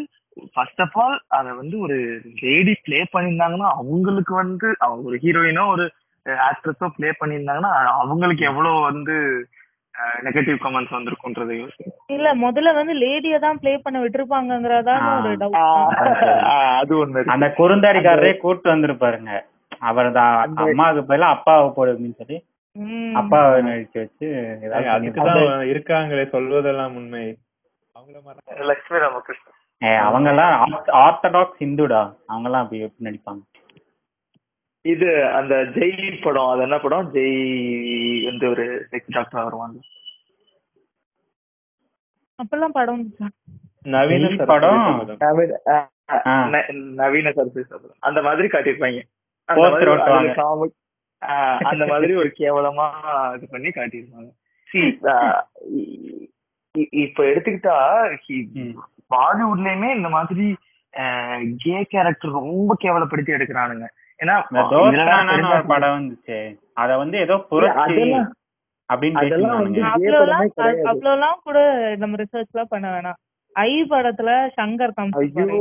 ஃபர்ஸ்ட் ஆஃப் ஆல் அத வந்து ஒரு லேடி பிளே பண்ணியிருந்தாங்கன்னா அவங்களுக்கு வந்து அவங்க ஒரு ஹீரோயினோ ஒரு ஆக்ட்ரஸோ பிளே பண்ணியிருந்தாங்கன்னா அவங்களுக்கு எவ்வளவு வந்து நெகட்டிவ் கமெண்ட்ஸ் வந்திருக்கும்ன்றது இல்ல. முதல்ல வந்து லேடியை தான் பிளே பண்ண விட்டுருப்பாங்கிறதான ஒரு டவுட். அது ஒண்ணு. அந்த குறுந்தாடிக்காரரே கூட்டு வந்திருப்பாருங்க, அவர் தான் அம்மாவுக்கு பதிலாக அப்பாவை போடு அப்படின்னு சொல்லி அப்பாவை நடிச்சு வச்சு இருக்காங்களே. சொல்வதெல்லாம் உண்மை. லட்சுமி ராமகிருஷ்ணன் அவங்க எல்லாம் ஆர்த்தடாக்ஸ் இந்துடா, அவங்க எல்லாம் அப்படி எப்படி நடிப்பாங்க. இது அந்த ஜெய் படம், அது என்ன படம், ஜெய் வந்து ஒரு செக்ஸ் டாக்டரா வருவாங்க அப்பெல்லாம் படம். நவீன படம் நவீன சர்வீஸ் அந்த மாதிரி காட்டியிருப்பாங்க. அந்த மாதிரி ஒரு கேவலமா இது பண்ணி காட்டியிருப்பாங்க. இப்ப எடுத்துக்கிட்டா பாலிவுட்லயுமே இந்த மாதிரி கே கேரக்டர் ரொம்ப கேவலப்படுத்தி எடுக்கிறானுங்க. ஏன்னா படம் வந்துச்சு அத வந்து ஏதோ அவ்வளவுலாம் கூட நம்ம ரிசர்ச் எல்லாம் பண்ண வேணாம். ஐ படத்துல சங்கர் கம்பெனி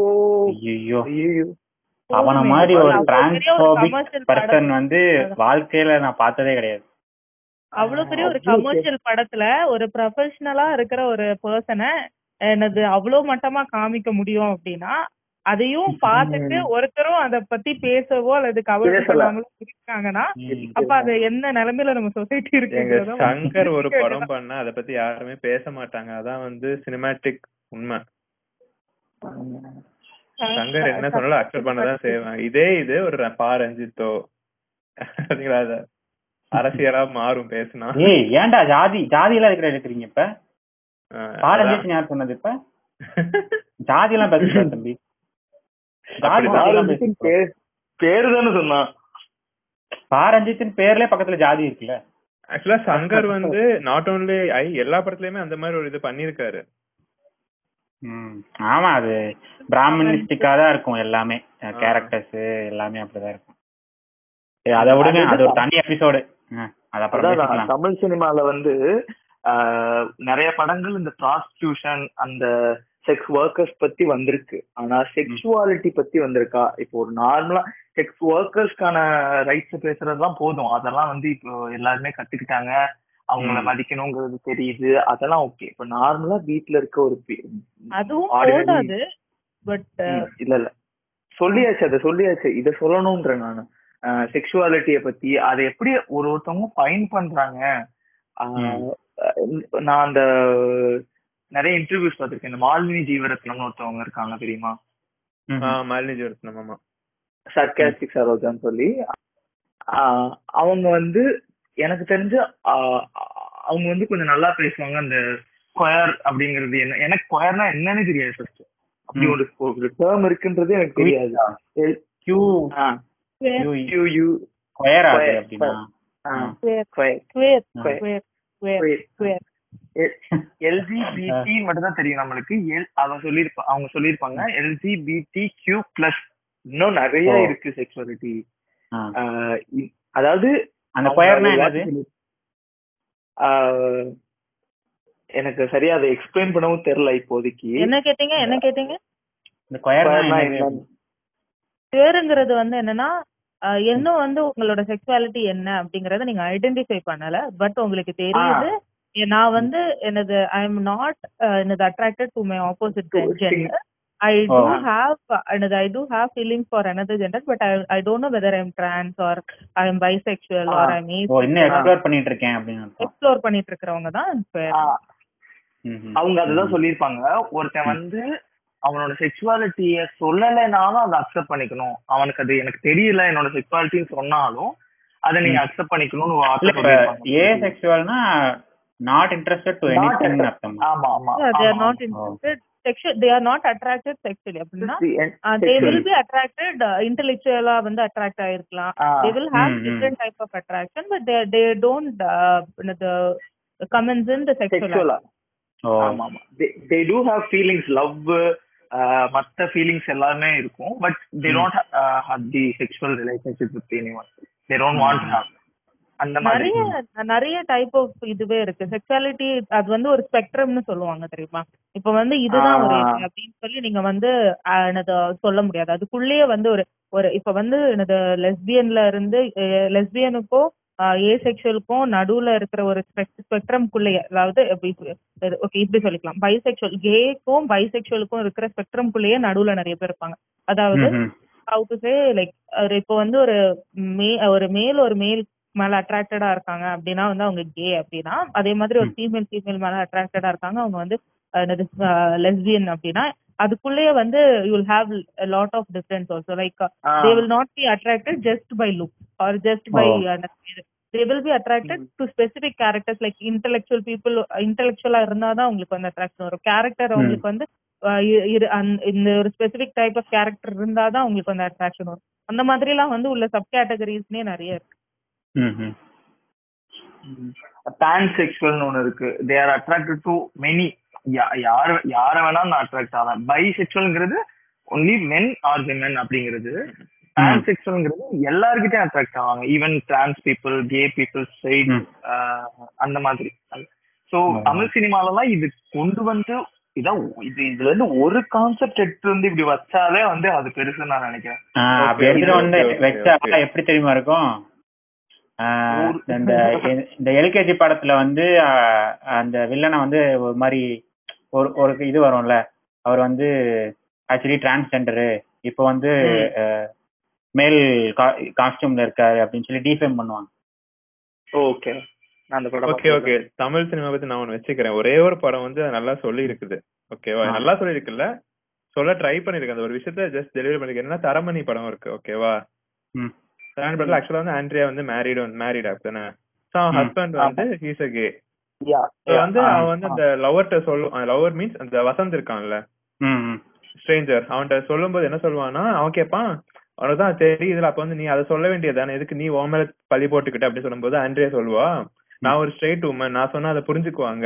அவன மாதிரி ஒரு டிரான்ஸ்போபிக் பர்சன் வந்து வாழ்க்கையில நான் பார்த்ததே கிடையாது. அவ்வளவு பெரிய ஒரு கமர்ஷியல் படத்துல ஒரு ப்ரொபஷனலா இருக்கிற ஒரு பர்சனை என்னது அவ்வளவு மட்டமா காமிக்க முடியும் அப்படின்னா, அதையும் பார்த்துட்டு ஒருத்தரும் அதை பத்தி பேசவோ அல்லது கவலை சொல்லாமலோ இருக்காங்கன்னா அப்ப அது என்ன நிலைமையில நம்ம சொசைட்டி இருக்கு. சங்கர் ஒரு படம் பண்ணா அதை பத்தி யாருமே பேச மாட்டாங்க, அதான் வந்து சினிமேட்டிக் உண்மை. சங்கர் என்ன சொன்னாலும் அக்செப்ட் பண்ணதான் செய்வாங்க. இதே இது ஒரு பா ரஞ்சித்தோ அரசியலா மாறும் பேசினா ஏன்டா ஜாதி ஜாதியெல்லாம் இருக்கிற எடுக்கிறீங்க. இப்ப பா ரஞ்சித் யார் சொன்னது? இப்ப ஜாதி எல்லாம் பேசுறா தம்பி, பேரு தானே சொன்னான். பா ரஞ்சித்தின் பேர்லயே பக்கத்துல ஜாதி இருக்குல்ல. ஆக்சுவலா சங்கர் வந்து நாட் ஓன்லி ஐ எல்லா படத்துலயுமே அந்த மாதிரி ஒரு இது பண்ணிருக்காரு. ஆமா, அது பிராமணிஸ்டிக்கா தான் இருக்கும் எல்லாமே, கேரக்டர்ஸ் எல்லாமே அப்படிதான் இருக்கும். அதை விட அது ஒரு தனி எபிசோடு. தமிழ் சினிமால வந்து நிறைய படங்கள் இந்த ப்ராஸ்டிடியூஷன் அந்த செக்ஸ் ஒர்க்கர்ஸ் பத்தி வந்திருக்கு, ஆனா செக்ஷுவாலிட்டி பத்தி வந்திருக்கா? இப்போ ஒரு நார்மலா செக்ஸ் ஒர்க்கர்ஸ்க்கான ரைட்ஸ் பேசுறதுலாம் போதும், அதெல்லாம் வந்து இப்போ எல்லாருமே கத்துக்கிட்டாங்க, அவங்கள மதிக்கணுங்கிறது தெரியுது, அதெல்லாம் ஓகே. இப்ப நார்மலா வீட்டுல இருக்க ஒரு அதுவும் பட் இல்ல இல்ல சொல்லியாச்சு, அதை சொல்லியாச்சு, இதை சொல்லணும்ன்ற நானு செக்ஷுவாலிட்டிய பத்தி அதை எப்படி ஒரு ஒருத்தவங்க ஃபைன் பண்றாங்க, நான் அந்த நிறைய இன்டர்வியூஸ் பார்த்திருக்கேன். இந்த மாலினி ஜீவரத்னம்னு ஒருத்தவங்க இருக்காங்க தெரியுமா? மாலினி ஜீவரத்னம். ஆமா, சர்காஸ்டிக் சரோஜான்னு சொல்லி. அவங்க வந்து எனக்கு தெரிஞ்சு அவங்க வந்து கொஞ்சம் நல்லா பேசுவாங்க. அந்த ஸ்கொயர் அப்படிங்கிறது என்ன, எனக்கு ஸ்கொயர்னா என்னன்னு தெரியாது. ஃபர்ஸ்ட் அப்படி ஒரு டேர்ம் இருக்குன்றது எனக்கு தெரியாது. எல்ஜிபிடி மட்டும் தான் தெரியும் நம்மளுக்கு. அவங்க சொல்லிருப்பா அவங்க சொல்லியிருப்பாங்க எல்ஜிபிடி கியூ பிளஸ். இன்னும் நிறைய இருக்கு செக்சுவாலிட்டி. அதாவது அந்த எனக்கு சரியா அதை எக்ஸ்பிளைன் பண்ணவும் தெரியல இப்போதைக்கு. என்ன கேட்டீங்க என்ன கேட்டீங்க இந்த கொயர்னா என்னன்னு தேருங்கிறது வந்து என்னன்னா, இன்னும் வந்து உங்களோட செக்சுவாலிட்டி என்ன அப்படிங்கறத நீங்க ஐடென்டிஃபை பண்ணல. பட் உங்களுக்கு தெரியுது நான் வந்து எனது ஐ எம் நாட் எனது attracted to my opposite gender. I do have another, I do have feelings for another gender, but I I don't know whether I'm trans or I'm bisexual or I'm asexual. Oh, இன்ன எக்ஸ்ப்ளோர் பண்ணிட்டு இருக்கேன் அப்படினா எக்ஸ்ப்ளோர் பண்ணிட்டு இருக்கறவங்க தான் பேர். அவங்க அததான் சொல்லிருப்பாங்க. ஒருத்தன் வந்து அவனோட செக்சுவாலிட்டியை சொல்லலைனாலும் அதை அக்செப்ட் பண்ணிக்கணும். அவனுக்கு அது எனக்கு தெரியல என்னோட செக்சுவாலிட்டின்னு சொன்னாலும் அதை நீங்க அக்செப்ட் பண்ணிக்கணும்னு வார்த்தை சொல்லிருப்பாங்க. ஏ செக்சுவல்னா not interested to anything அர்த்தம். ஆமா ஆமா, they are not interested. Sexual, they are not attracted sexually. Uh, they will be attracted uh, intellectually வந்து attract ஆயிருக்கலாம். They will have mm-hmm. different type of attraction, but they they don't uh, the comments in the sexual. Oh, ஆமா ஆமா, they they do have feelings, love, மற்ற feelings எல்லாமே இருக்கும். But they don't uh, have the sexual relationship with anyone. They don't want to have. அந்த மாதிரி நிறைய டைப் ஆஃப் இதுவே இருக்கு செக்சுவாலிட்டி. அது வந்து ஒரு ஸ்பெக்ட்ரம்னு சொல்லுவாங்க தெரியுமா? இப்ப வந்து இதுதான் ஒரு அப்படின்னு சொல்லி நீங்க வந்து எனது சொல்ல முடியாது. அதுக்குள்ளேயே வந்து ஒரு ஒரு இப்ப வந்து எனது லெஸ்பியன்ல இருந்து லெஸ்பியனுக்கோ ஏ செக்ஷுவலுக்கும் நடுவுல இருக்கிற ஒரு ஸ்பெக்ட்ரம்குள்ளேயே, அதாவது ஓகே இப்படி சொல்லிக்கலாம், பைசெக்சுவல் கேக்கும் பைசெக்சுவலுக்கும் இருக்கிற ஸ்பெக்ட்ரம்குள்ளேயே நடுவுல நிறைய பேர் இருப்பாங்க. அதாவது how to say like இப்ப வந்து ஒரு மே ஒரு மேல் ஒரு மேல் மேல அட்ராக்டடா இருக்காங்க அப்படின்னா வந்து அவங்க கே அப்படின்னா, அதே மாதிரி ஒரு ஃபீமேல் ஃபீமேல் மேல அட்ராக்டடா இருக்காங்க அவங்க வந்து லெஸ்பியன் அப்படின்னா, அதுக்குள்ளேயே வந்து you will have lot of difference also. Like they will not be attracted just by look or just by, they will be attracted to specific characters. Like intellectual people இன்டெலெக்சுவலா இருந்தாதான் அவங்களுக்கு வந்து அட்ராக்ஷன் வரும். கேரக்டர் அவங்களுக்கு வந்து இந்த ஒரு ஸ்பெசிபிக் டைப் ஆஃப் கேரக்டர் இருந்தாதான் அவங்களுக்கு வந்து அட்ராக்ஷன் வரும். அந்த மாதிரி எல்லாம் வந்து உள்ள சப் கேட்டகரிஸ்னே நிறைய இருக்கு. பான்செக்சுவல் ஒன்னு இருக்கு. They are attracted to many, யார யார வேணாலும் நான் அட்ராக்ட் ஆகலாம். பைசெக்சுவல்ங்கிறது ஒன்லி மென் ஆர் விமென் அப்படிங்கிறது. பான்செக்சுவல்ங்கிறது எல்லாருக்கிட்டையும் அட்ராக்ட் ஆவாங்க, even trans people, gay people, straight, அந்த மாதிரி. ஸோ தமிழ் சினிமாலலாம் இது கொண்டு வந்து இதான் இது இதுல இருந்து ஒரு கான்செப்ட் எடுத்து வந்து இப்படி வச்சாலே வந்து அது பெருசுன்னு நான் நினைக்கிறேன். எப்படி தெரியுமா இருக்கும், இந்த எல்கேஜி படத்துல வந்து அந்த வில்லனை வந்து ஒரு மாதிரி ஒரு ஒரு இது வரும்ல, அவர் வந்து ஆக்சுவலி டிரான்ஸ்ஜெண்டரு, இப்போ வந்து மேல் காஸ்டியூம்ல இருக்காரு அப்படின்னு சொல்லி டிஃபேம் பண்ணுவாங்க. Okay okay okay Tamil cinema பத்தி நான் ஒன்று வச்சுக்கிறேன். ஒரே ஒரு படம் வந்து நல்லா சொல்லி இருக்குது. ஓகேவா, நல்லா சொல்லி இருக்குல்ல, சொல்ல ட்ரை பண்ணிருக்கேன் அந்த ஒரு விஷயத்த ஜஸ்ட் டெலிவரி பண்ணிருக்கேன். தரமணி படம் இருக்கு. ஓகேவா, ஆண்ட்ரியா வந்து மேரிட் மேரிட் ஆப்தானே, ஹஸ்பண்ட் வந்து ஹீஸ் எ கே. வந்து அவன் வந்து அந்த லவர்ட்ட சொல்லுவான், லவர் மீன்ஸ் அந்த வசந்த் இருக்கான்ல ஸ்ட்ரேஞ்சர், அவன்கிட்ட சொல்லும் போது என்ன சொல்லுவான்னா, அவன் கேட்பான் அவனுக்குதான் தெரியுதுல, அப்ப வந்து நீ அதை சொல்ல வேண்டியதானே, எதுக்கு நீ உன் மேல பழி போட்டுக்கிட்ட அப்படின்னு சொல்லும் போது ஆண்ட்ரியா சொல்லுவா, நான் ஒரு ஸ்ட்ரெயிட் உமன், நான் சொன்னா அதை புரிஞ்சுக்குவாங்க,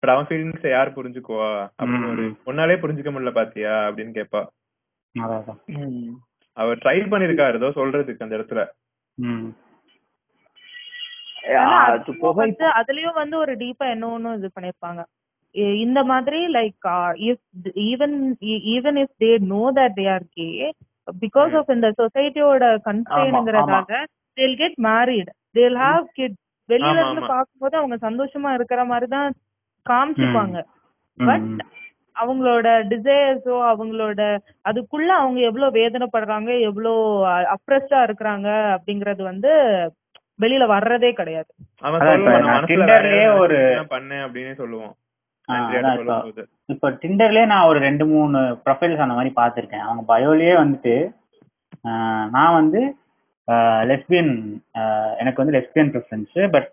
பட் அவன் ஃபீலிங்ஸை யார் புரிஞ்சுக்குவா அப்படின்னு, ஒரு ஒன்னாலே புரிஞ்சுக்க முடியல பாத்தியா அப்படின்னு கேட்பா. அவர் ட்ரை பண்ணிருக்காரு ஏதோ சொல்றதுக்கு அந்த இடத்துல. அதுலயும் வந்து ஒரு டீப்பா என்ன ஒன்னும் இது பண்ணிருப்பாங்க இந்த மாதிரி. Like even even if they know that they are gay, because of இந்த சொசைட்டியோட கன்சர்ன்ங்கிறதால they will get married, they will have kids. வெளியில இருந்து பாக்கும்போது அவங்க சந்தோஷமா இருக்கிற மாதிரிதான் காமிச்சுப்பாங்க. பட் அவங்களோட டிசைர்ஸோ அவங்களோட அதுக்குள்ள அவங்க எவ்வளவு வேதனைப்படுறாங்க, எவ்வளோ அப்ரெஸ்டா இருக்கிறாங்க அப்படிங்கறது வந்து வெளியில வர்றதே கிடையாது. இப்ப டிண்டர்லயே நான் ஒரு ரெண்டு மூணு ப்ரொஃபைல்ஸ் அந்த மாதிரி பாத்திருக்கேன். அவங்க பயோலயே வந்துட்டு நான் வந்து லெஸ்பியன், எனக்கு வந்து லெஸ்பியன் ப்ரிஃபரன்ஸ், பட்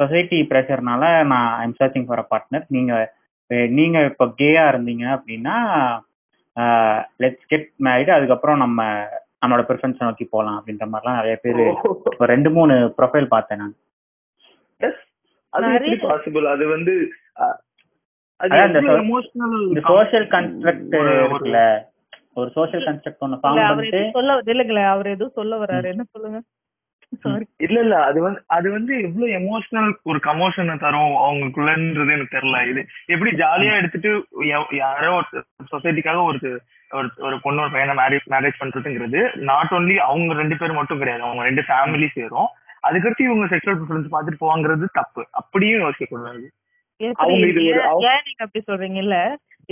சொசைட்டி ப்ரெஷர்னால நான் I'm searching for a partner. நீங்க நீங்க இப்போ கேயா இருந்தீங்க அப்படின்னா லெட்ஸ் கெட் மேரிட், அதுக்கப்புறம் நம்ம நம்மளோட ப்ரிஃபரன்ஸ் நோக்கி போகலாம் அப்படின்ற மாதிரிலாம் நிறைய பேர் இப்போ ரெண்டு மூணு ப்ரொஃபைல் பார்த்தேன் நான். அது வந்து சோஷியல் கன்ஸ்ட்ரக்ட் இருக்குல்ல, ஒரு சோஷியல் கன்ஸ்ட்ரக்ட் ஒன்னு ஃபார்ம் பண்ணிட்டு சொல்ல இல்லங்களே அவர் ஏதோ சொல்ல வராரு, என்ன சொல்லுங்க. இல்ல இல்ல அது வந்து அது வந்து எவ்வளவு எமோஷனல் ஒரு கமோஷனை தரும் அவங்களுக்குள்ளன்றது எனக்கு தெரியல. இது எப்படி ஜாலியா எடுத்துட்டு யாரோ சொசைட்டிக்காக ஒரு ஒரு பொண்ணு ஒரு பையனை மேரேஜ் மேரேஜ் பண்றதுங்கிறது நாட் ஓன்லி அவங்க ரெண்டு பேர் மட்டும் கிடையாது, அவங்க ரெண்டு ஃபேமிலி சேரும். அதுக்கடுத்து இவங்க செக்ஷுவல் ப்ரிஃபரன்ஸ் பார்த்துட்டு போவாங்கிறது தப்பு, அப்படியும் யோசிக்க கூடாது. ஏன் நீங்க அப்படி சொல்றீங்க? இல்ல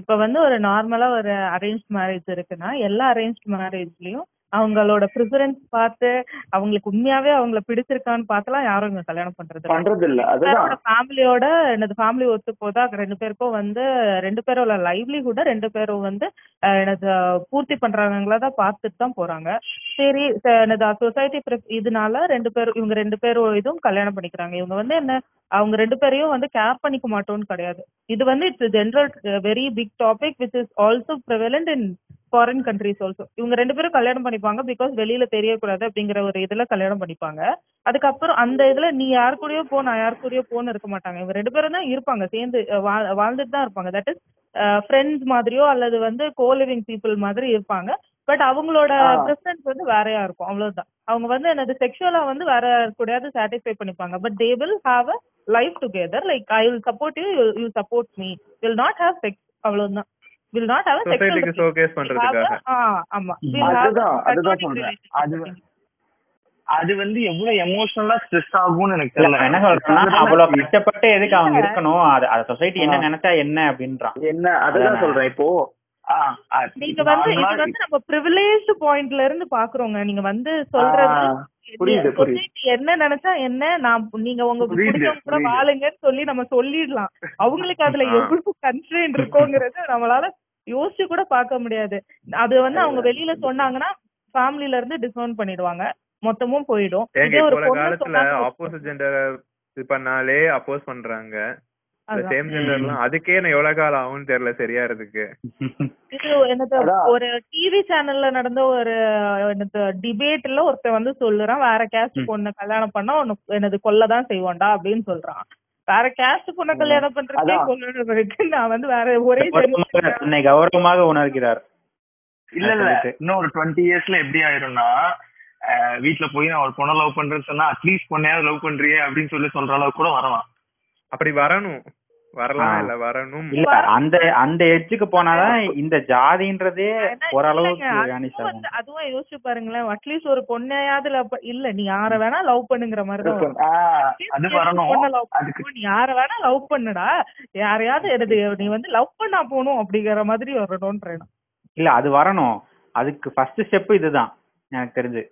இப்ப வந்து ஒரு நார்மலா ஒரு அரேஞ்ச் மேரேஜ் இருக்குன்னா எல்லா அரேஞ்ச் மேரேஜ்லயும் அவங்களோட ப்ரிஃபரன்ஸ் பார்த்து அவங்களுக்கு உண்மையாவே அவங்களை பிடிச்சிருக்கான்னு பார்த்தலாம் யாரும் இங்க கல்யாணம் பண்றது பண்றது இல்ல. அதோட ஃபேமிலியோட எனது ஃபேமிலி ஒத்து போதா ரெண்டு பேருக்கும் வந்து ரெண்டு பேரோட லைவ்லிஹுட ரெண்டு பேரும் வந்து எனது பூர்த்தி பண்றாங்களா தான் பார்த்துட்டு தான் போறாங்க. சரி எனது சொசைட்டி இதனால ரெண்டு பேரும் இவங்க ரெண்டு பேரும் இதுவும் கல்யாணம் பண்ணிக்கிறாங்க. இவங்க வந்து என்ன அவங்க ரெண்டு பேரையும் வந்து கேர் பண்ணிக்க மாட்டோம்னு கிடையாது. இது வந்து it's general very big topic which is also prevalent in foreign countries also. இவங்க ரெண்டு பேரும் கல்யாணம் பண்ணிப்பாங்க பிகாஸ் வெளியில தெரியக்கூடாது அப்படிங்கிற ஒரு இதுல கல்யாணம் பண்ணிப்பாங்க. அதுக்கப்புறம் அந்த இதுல நீ யாருக்குரியோ போ நான் யாருக்குரியோ போன்னு இருக்க மாட்டாங்க. இவங்க ரெண்டு பேரும் தான் இருப்பாங்க, சேர்ந்து வாழ்ந்துட்டு தான் இருப்பாங்க. தட் இஸ் ஃப்ரெண்ட்ஸ் மாதிரியோ அல்லது வந்து கோலிவிங் பீப்புள் மாதிரி இருப்பாங்க. பட் அவங்களோட ப்ரெஃபரன்ஸ் வந்து வேறையா இருக்கும், அவ்வளவுதான். அவங்க வந்து என்னது செக்ஷுவலா வந்து வேற கூடயாவது சாட்டிஸ்ஃபை பண்ணிப்பாங்க. But they will have a life together. Like I will support you, you support me, will not have sex, அவ்வளவுதான். will not have a sexual showcase பண்றதுக்காக. ஆமா அதுதான் அதுதான் சொல்றேன். அது அது வந்து எவ்வளவு எமோஷனலா ஸ்ட்ரெஸ் ஆகும்னு எனக்கு தெரியல. என்ன சொல்றாங்கன்னா அவ்வளவு கஷ்டப்பட்டு எதுக்கு அவங்க இருக்கணும், அது சொசைட்டி என்ன நினைச்சா என்ன அப்படின்றான் என்ன. அதுதான் சொல்றேன். இப்போ நீங்க வந்து இது வந்து நம்ம பிரிவிலேஜ்டு பாயிண்ட்ல இருந்து பாக்குறோங்க. நீங்க வந்து சொல்றது என்ன நினைச்சா என்ன, நான் நீங்க உங்க பிடிச்சவங்க கூட வாழுங்கன்னு சொல்லி நம்ம சொல்லிடலாம். அவங்களுக்கு அதுல எவ்வளவு கன்ஸ்ட்ரெயின்ட் இருக்கோங்கிறது நம்மளால யோசிச்சு கூட பார்க்க முடியாது. அது வந்து அவங்க வெளியில சொன்னாங்கன்னா ஃபேமிலில இருந்து டிஸ்கவுண்ட் பண்ணிடுவாங்க, மொத்தமும் போயிடும். இதே ஒரு காலத்துல ஆப்போசிட் ஜெண்டர் இது பண்ணாலே அப்போஸ் பண்றாங்க. அதுக்கே நான் எவ்வளவு காலம் ஆகும்னு தெரியல சரியா இருக்கு. இது என்னது ஒரு டிவி சேனல்ல நடந்த ஒரு என்னது டிபேட்ல ஒருத்தர் வந்து சொல்லுறான் வேற கேஸ்ட் பொண்ணு கல்யாணம் பண்ணா உனக்கு என்னது கொல்லதான் செய்வோண்டா அப்படின்னு சொல்றான். வேற கேஸ்ட் பொண்ணு கல்யாணம் பண்றதுக்கே கொல்லுறதுக்கு நான் வந்து வேற ஒரே கௌரவமாக உணர்கிறார். இல்ல இல்ல இன்னும் ஒரு டுவெண்ட்டி இயர்ஸ்ல எப்படி ஆயிரும்னா வீட்டுல போய் நான் ஒரு பொண்ணை லவ் பண்றேன்னு சொன்னா அட்லீஸ்ட் பொண்ணையாவது லவ் பண்றியே அப்படின்னு சொல்லி சொல்ற அளவுக்கு கூட வரலாம். அப்படி வரணும் வரலாம் இல்ல வரணும் இல்ல அந்த அந்த எட்ஜுக்கு போனாதான் இந்த ஜாதின்றதே ஓரளவுக்கு. அதுவும் யோசிச்சு பாருங்களேன், அட்லீஸ்ட் ஒரு பொண்ணையாவது இல்ல நீ யார வேணா லவ் பண்ணுங்கிற மாதிரி, யார வேணா லவ் பண்ணுடா யாரையாவது எடுத்து நீ வந்து லவ் பண்ணா போகணும் அப்படிங்கிற மாதிரி வரணும்ன்ற இல்ல அது வரணும். அதுக்கு ஃபர்ஸ்ட் ஸ்டெப் இதுதான் எனக்கு தெரிஞ்சு.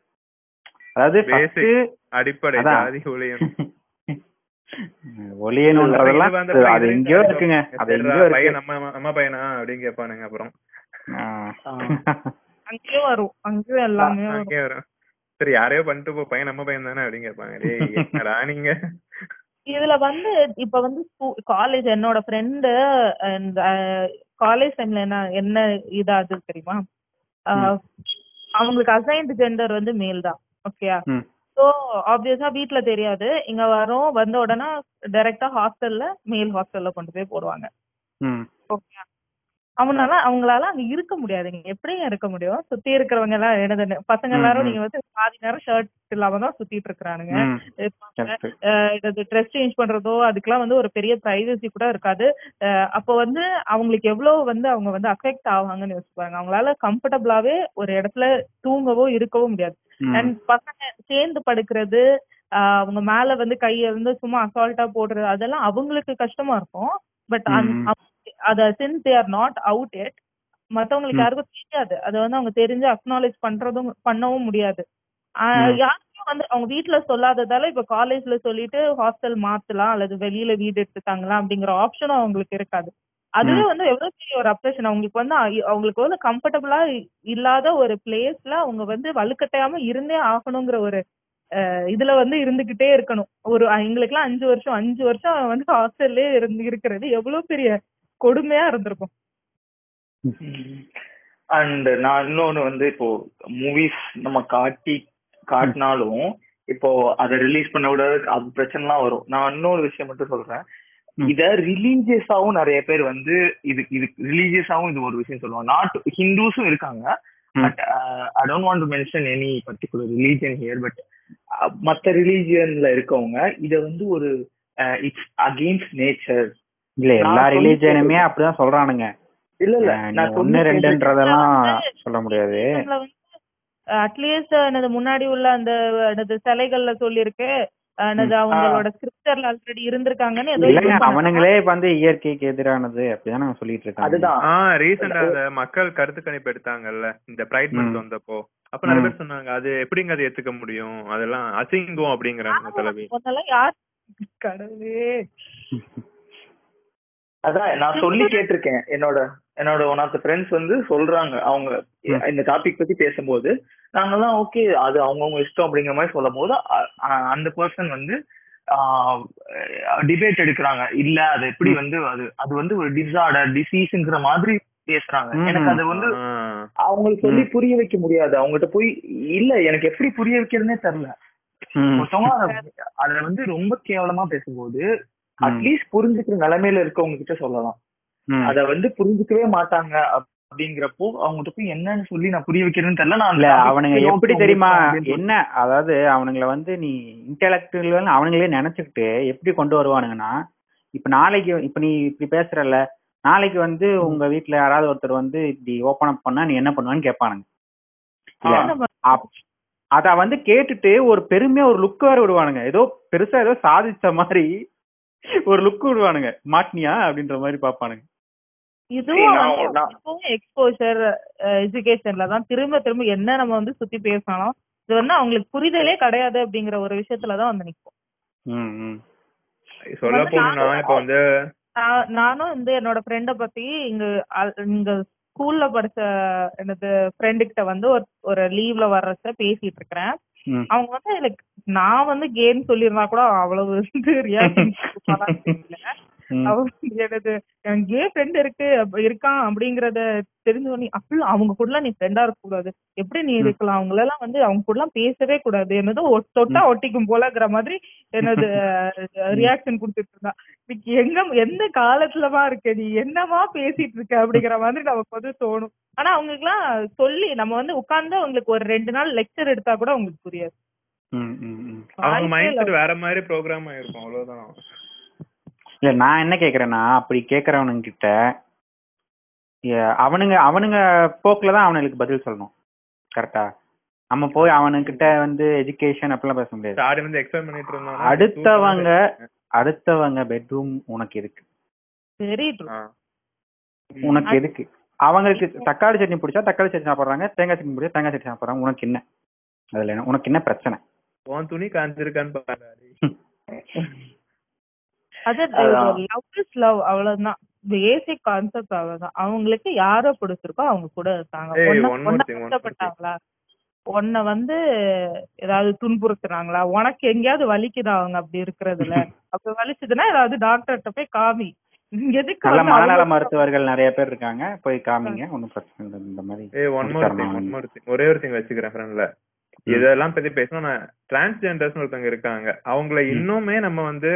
அதாவது அடிப்படை ஜாதி ஊழியம் இதுல வந்து இப்ப வந்து காலேஜ் என்னோட ஃப்ரெண்டு காலேஜ் டைம்ல என்ன என்ன இதாது தெரியுமா, அவங்களுக்கு அசைன்ட் ஜெண்டர் வந்து மேல் தான். ஓகேயா ஸோ ஆப்வியஸா வீட்டுல தெரியாது. இங்க வரும் வந்த உடனே டைரக்டா ஹாஸ்டல்ல மேல் ஹாஸ்டல்ல கொண்டு போய் போடுவாங்க. ஓகே அவனால அவங்களால அங்க இருக்க முடியாது. நீங்க எப்படியும் இருக்க முடியும், சுத்தி இருக்கிறவங்க எல்லாம் என்னது பசங்க எல்லாரும் நீங்க வந்து பாதி நேரம் ஷர்ட் இல்லாம தான் சுத்திட்டு இருக்கிறானுங்க. ட்ரெஸ் சேஞ்ச் பண்றதோ அதுக்கெல்லாம் வந்து ஒரு பெரிய பிரைவசி கூட இருக்காது. அப்போ வந்து அவங்களுக்கு எவ்வளவு வந்து அவங்க வந்து அஃபெக்ட் ஆவாங்கன்னு யோசிப்பாங்க. அவங்களால கம்ஃபர்டபுளாவே ஒரு இடத்துல தூங்கவோ இருக்கவோ முடியாது. அண்ட் பசங்க சேர்ந்து படுக்கிறது, அவங்க மேல வந்து கைய வந்து சும்மா அசால்ட்டா போடுறது, அதெல்லாம் அவங்களுக்கு கஷ்டமா இருக்கும். பட் அத since they are not out it மத்தவங்களுக்கு யாருக்கும் தெரியாது. அதை வந்து அவங்க தெரிஞ்சு அக்னாலேஜ் பண்றதும் பண்ணவும் முடியாது. யாருக்கும் வந்து அவங்க வீட்டுல சொல்லாததால இப்ப காலேஜ்ல சொல்லிட்டு ஹாஸ்டல் மாத்தலாம் அல்லது வெளியில வீடு எடுத்துட்டாங்களா அப்படிங்கிற ஆப்ஷனும் அவங்களுக்கு இருக்காது. அதுவே வந்து எவ்வளவு பெரிய ஒரு அப்ரேஷன். அவங்களுக்கு வந்து அவங்களுக்கு எவ்வளவு கம்ஃபர்டபுளா இல்லாத ஒரு பிளேஸ்ல அவங்க வந்து வலுக்கட்டாயாம இருந்தே ஆகணுங்கிற ஒரு இதுல வந்து இருந்துகிட்டே இருக்கணும். ஒரு எங்களுக்குலாம் அஞ்சு வருஷம் அஞ்சு வருஷம் வந்து ஹாஸ்டல்லே இருந்து இருக்கிறது எவ்வளவு பெரிய கொடுமையா இருந்திருக்கும். அண்ட் நான் இன்னொன்னு வந்து இப்போ மூவிஸ் நம்ம காட்டி காட்டினாலும் இப்போ அதை ரிலீஸ் பண்ண விட அது பிரச்சனைலாம் வரும். நான் இன்னொரு விஷயம் மட்டும் சொல்றேன், இத ரிலீஜியஸாவும் நிறைய பேர் வந்து இது இது ரிலீஜியஸாவும் இது ஒரு விஷயம் சொல்லுவாங்க. நாட் ஹிந்துஸும் இருக்காங்க, but I don't want to mention any particular religion here, but மற்ற ரிலீஜியன்ல இருக்கவங்க இத வந்து ஒரு இட்ஸ் அகெயின்ஸ்ட் நேச்சர். இல்ல எல்லா ரிலீஜியனுமே அப்படிதான் சொல்றானுங்க. இல்ல இல்ல நான் ஒன்னு ரெண்டுன்றதெல்லாம் சொல்ல முடியாது. அட்லீஸ்ட் எனது முன்னாடி உள்ள அந்த எனது சிலைகள்ல சொல்லிருக்கு, அவங்களோட ஸ்கிரிப்டர்ல ஆல்ரெடி இருந்திருக்காங்கன்னு அவனுங்களே வந்து இயற்கைக்கு எதிரானது அப்படிதான் நாங்க சொல்லிட்டு இருக்கோம். அதுதான் ரீசெண்டா மக்கள் கருத்து கணிப்பு எடுத்தாங்கல்ல இந்த பிரைட் மந்த் வந்தப்போ, அப்ப நிறைய பேர் சொன்னாங்க அது எப்படிங்க அதை ஏத்துக்க முடியும், அதெல்லாம் அசிங்கம் அப்படிங்கிறாங்க தலைவி. யார் கடவுளே அதான் நான் சொல்லி கேட்டிருக்கேன். என்னோட என்னோட ஒன் ஆஃப் த ஃப்ரெண்ட்ஸ் வந்து சொல்றாங்க, அவங்க இந்த டாபிக் பத்தி பேசும்போது நாங்கெல்லாம் ஓகே அது அவங்கவுங்க இஷ்டம் அப்படிங்கிற மாதிரி சொல்லும் போது அந்த பர்சன் வந்து டிபேட் எடுக்கிறாங்க. இல்ல அது எப்படி வந்து அது அது வந்து ஒரு டிஸார்டர் டிசீஸ்ங்கிற மாதிரி பேசுறாங்க. எனக்கு அது வந்து அவங்களுக்கு சொல்லி புரிய வைக்க முடியாது. அவங்ககிட்ட போய் இல்ல எனக்கு எப்படி புரிய வைக்கிறதுனே தெரியல. மொத்தமா அத வந்து ரொம்ப கேவலமா பேசும்போது அட்லீஸ்ட் புரிஞ்சுக்கிற நிலைமையில இருக்கவங்க கிட்ட சொல்லலாம். அத வந்து புரிஞ்சுக்கவே மாட்டாங்க அப்படிங்கிறப்போ அவங்ககிட்ட போய் என்னன்னு சொல்லி நான் புரிய வைக்கிறேன்னு தெரியல. நான் இல்ல அவனுங்க எப்படி தெரியுமா என்ன, அதாவது அவனுங்களை வந்து நீ இன்டெலக்சுவல் அவனுங்களே நினைச்சுக்கிட்டு எப்படி கொண்டு வருவானுங்கன்னா, இப்ப நாளைக்கு இப்ப நீ இப்படி பேசுறல்ல, நாளைக்கு வந்து உங்க வீட்டுல யாராவது ஒருத்தர் வந்து இப்படி ஓபன் அப் பண்ணா நீ என்ன பண்ணுவான்னு கேட்பானுங்க. அத வந்து கேட்டுட்டு ஒரு பெருமையா ஒரு லுக் வேற விடுவானுங்க, ஏதோ பெருசா ஏதோ சாதிச்ச மாதிரி ஒரு லுக் விடுவானுங்க, மாட்னியா அப்படின்ற மாதிரி பாப்பானுங்க. இதுவும் எக்ஸ்போஷர் எஜுகேஷன்ல தான் திரும்ப திரும்ப என்ன நம்ம வந்து சுத்தி பேசணும். இது வந்து அவங்களுக்கு புரிதலே கிடையாது அப்படிங்கிற ஒரு விஷயத்துலதான் வந்து நிக்கும். நானும் வந்து என்னோட ஃப்ரெண்ட பத்தி இங்க இங்க ஸ்கூல்ல படிச்ச எனது ஃப்ரெண்டு கிட்ட வந்து ஒரு ஒரு லீவ்ல வர்றத பேசிட்டு இருக்கிறேன். அவங்க வந்து லைக் நான் வந்து கேம் சொல்லிருந்தா கூட அவ்வளவு வந்து ரியாக்ஷன் எனது கே ஃப்ரெண்ட் இருக்கு இருக்கான் அப்படிங்கறத தெரிஞ்சவனே அப்படி அவங்க கூட நீ ஃப்ரெண்டா இருக்க கூடாது, எப்படி நீ இருக்கலாம், அவங்கள எல்லாம் வந்து அவங்க கூட எல்லாம் பேசவே கூடாது, என்னது தொட்டா ஒட்டிக்கும் போலங்கிற மாதிரி என்னது ரியாக்ஷன் கொடுத்துட்டு இருந்தா. எங்க எந்த காலத்துலவா இருக்க நீ, என்னவா பேசிட்டு இருக்க அப்படிங்கிற மாதிரி நமக்கு வந்து தோணும். ஆனா அவங்களுக்கு எல்லாம் சொல்லி நம்ம வந்து உட்கார்ந்து அவங்களுக்கு ஒரு ரெண்டு நாள் லெக்சர் எடுத்தா கூட அவங்களுக்கு புரியாது. அவங்க மைண்ட் வேற மாதிரி ப்ரோக்ராம் ஆயிருக்கும், அவ்வளவுதான். இல்ல நான் என்ன கேக்குறேன்னா, அப்படி கேக்குறவனுங்க கிட்ட அவனுங்க அவனுங்க போக்குலதான் அவனுக்கு பதில் சொல்லணும். கரெக்டா நம்ம போய் அவனுக்கிட்ட வந்து எஜுகேஷன் அப்படிலாம் பேச முடியாது. அடுத்தவங்க அடுத்தவங்க பெட்ரூம் உனக்கு எதுக்கு, உனக்கு எதுக்கு, அவங்களுக்கு தக்காளி சட்னி பிடிச்சா தக்காளி சட்னி சாப்பிட்றாங்க, தேங்காய் சட்னி பிடிச்சா தேங்காய் சட்னி சாப்பிட்றாங்க, உனக்கு என்ன, அதுல என்ன உனக்கு என்ன பிரச்சனை, உன் துணி காஞ்சிருக்கான்னு பாரு. அவங்களுக்கு யாரோ பிடிச்சிருக்கோ அவங்க கூட இருக்காங்க, உன்னை வந்து ஏதாவது துன்புறுத்துறாங்களா, உனக்கு எங்கேயாவது வலிக்குதா அவங்க அப்படி இருக்கிறதுல, அப்படி வலிச்சதுன்னா ஏதாவது டாக்டர்கிட்ட போய் காமி. எதுக்கு மனநல மருத்துவர்கள் நிறைய பேர் இருக்காங்க, போய் காமிங்க, ஒன்னும் பிரச்சனை இல்லை. இந்த மாதிரி ஒரே ஒரு திங் வச்சுக்கிறேன், இதெல்லாம் பத்தி பேசணும். நான் டிரான்ஸ்ஜெண்டர்ஸ் ஒருத்தவங்க இருக்காங்க, அவங்கள இன்னுமே நம்ம வந்து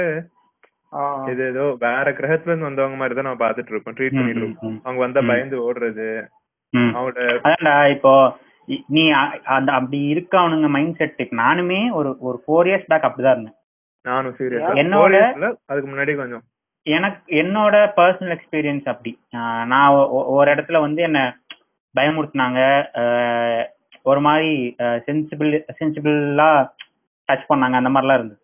இது ஏதோ வேற கிரகத்துல இருந்து வந்தவங்க மாதிரிதான் நம்ம பாத்துட்டு இருக்கோம், ட்ரீட் பண்ணிட்டு இருக்கோம். அவங்க வந்தா பயந்து ஓடுறது அவங்கள. இப்போ நீ அப்படி இருக்க அவனுங்க மைண்ட் செட். நானுமே ஒரு ஒரு ஃபோர் இயர்ஸ் பேக் அப்படிதான் இருந்தேன். நானும் சீரியஸ் என்னோட அதுக்கு முன்னாடி கொஞ்சம் எனக்கு என்னோட பர்சனல் எக்ஸ்பீரியன்ஸ் அப்படி. நான் ஒரு இடத்துல வந்து என்ன பயமுறுத்தினாங்க, ஒரு மாதிரி சென்சிபிள் சென்சிபிளா டச் பண்ணாங்க, அந்த மாதிரிலாம் இருந்து.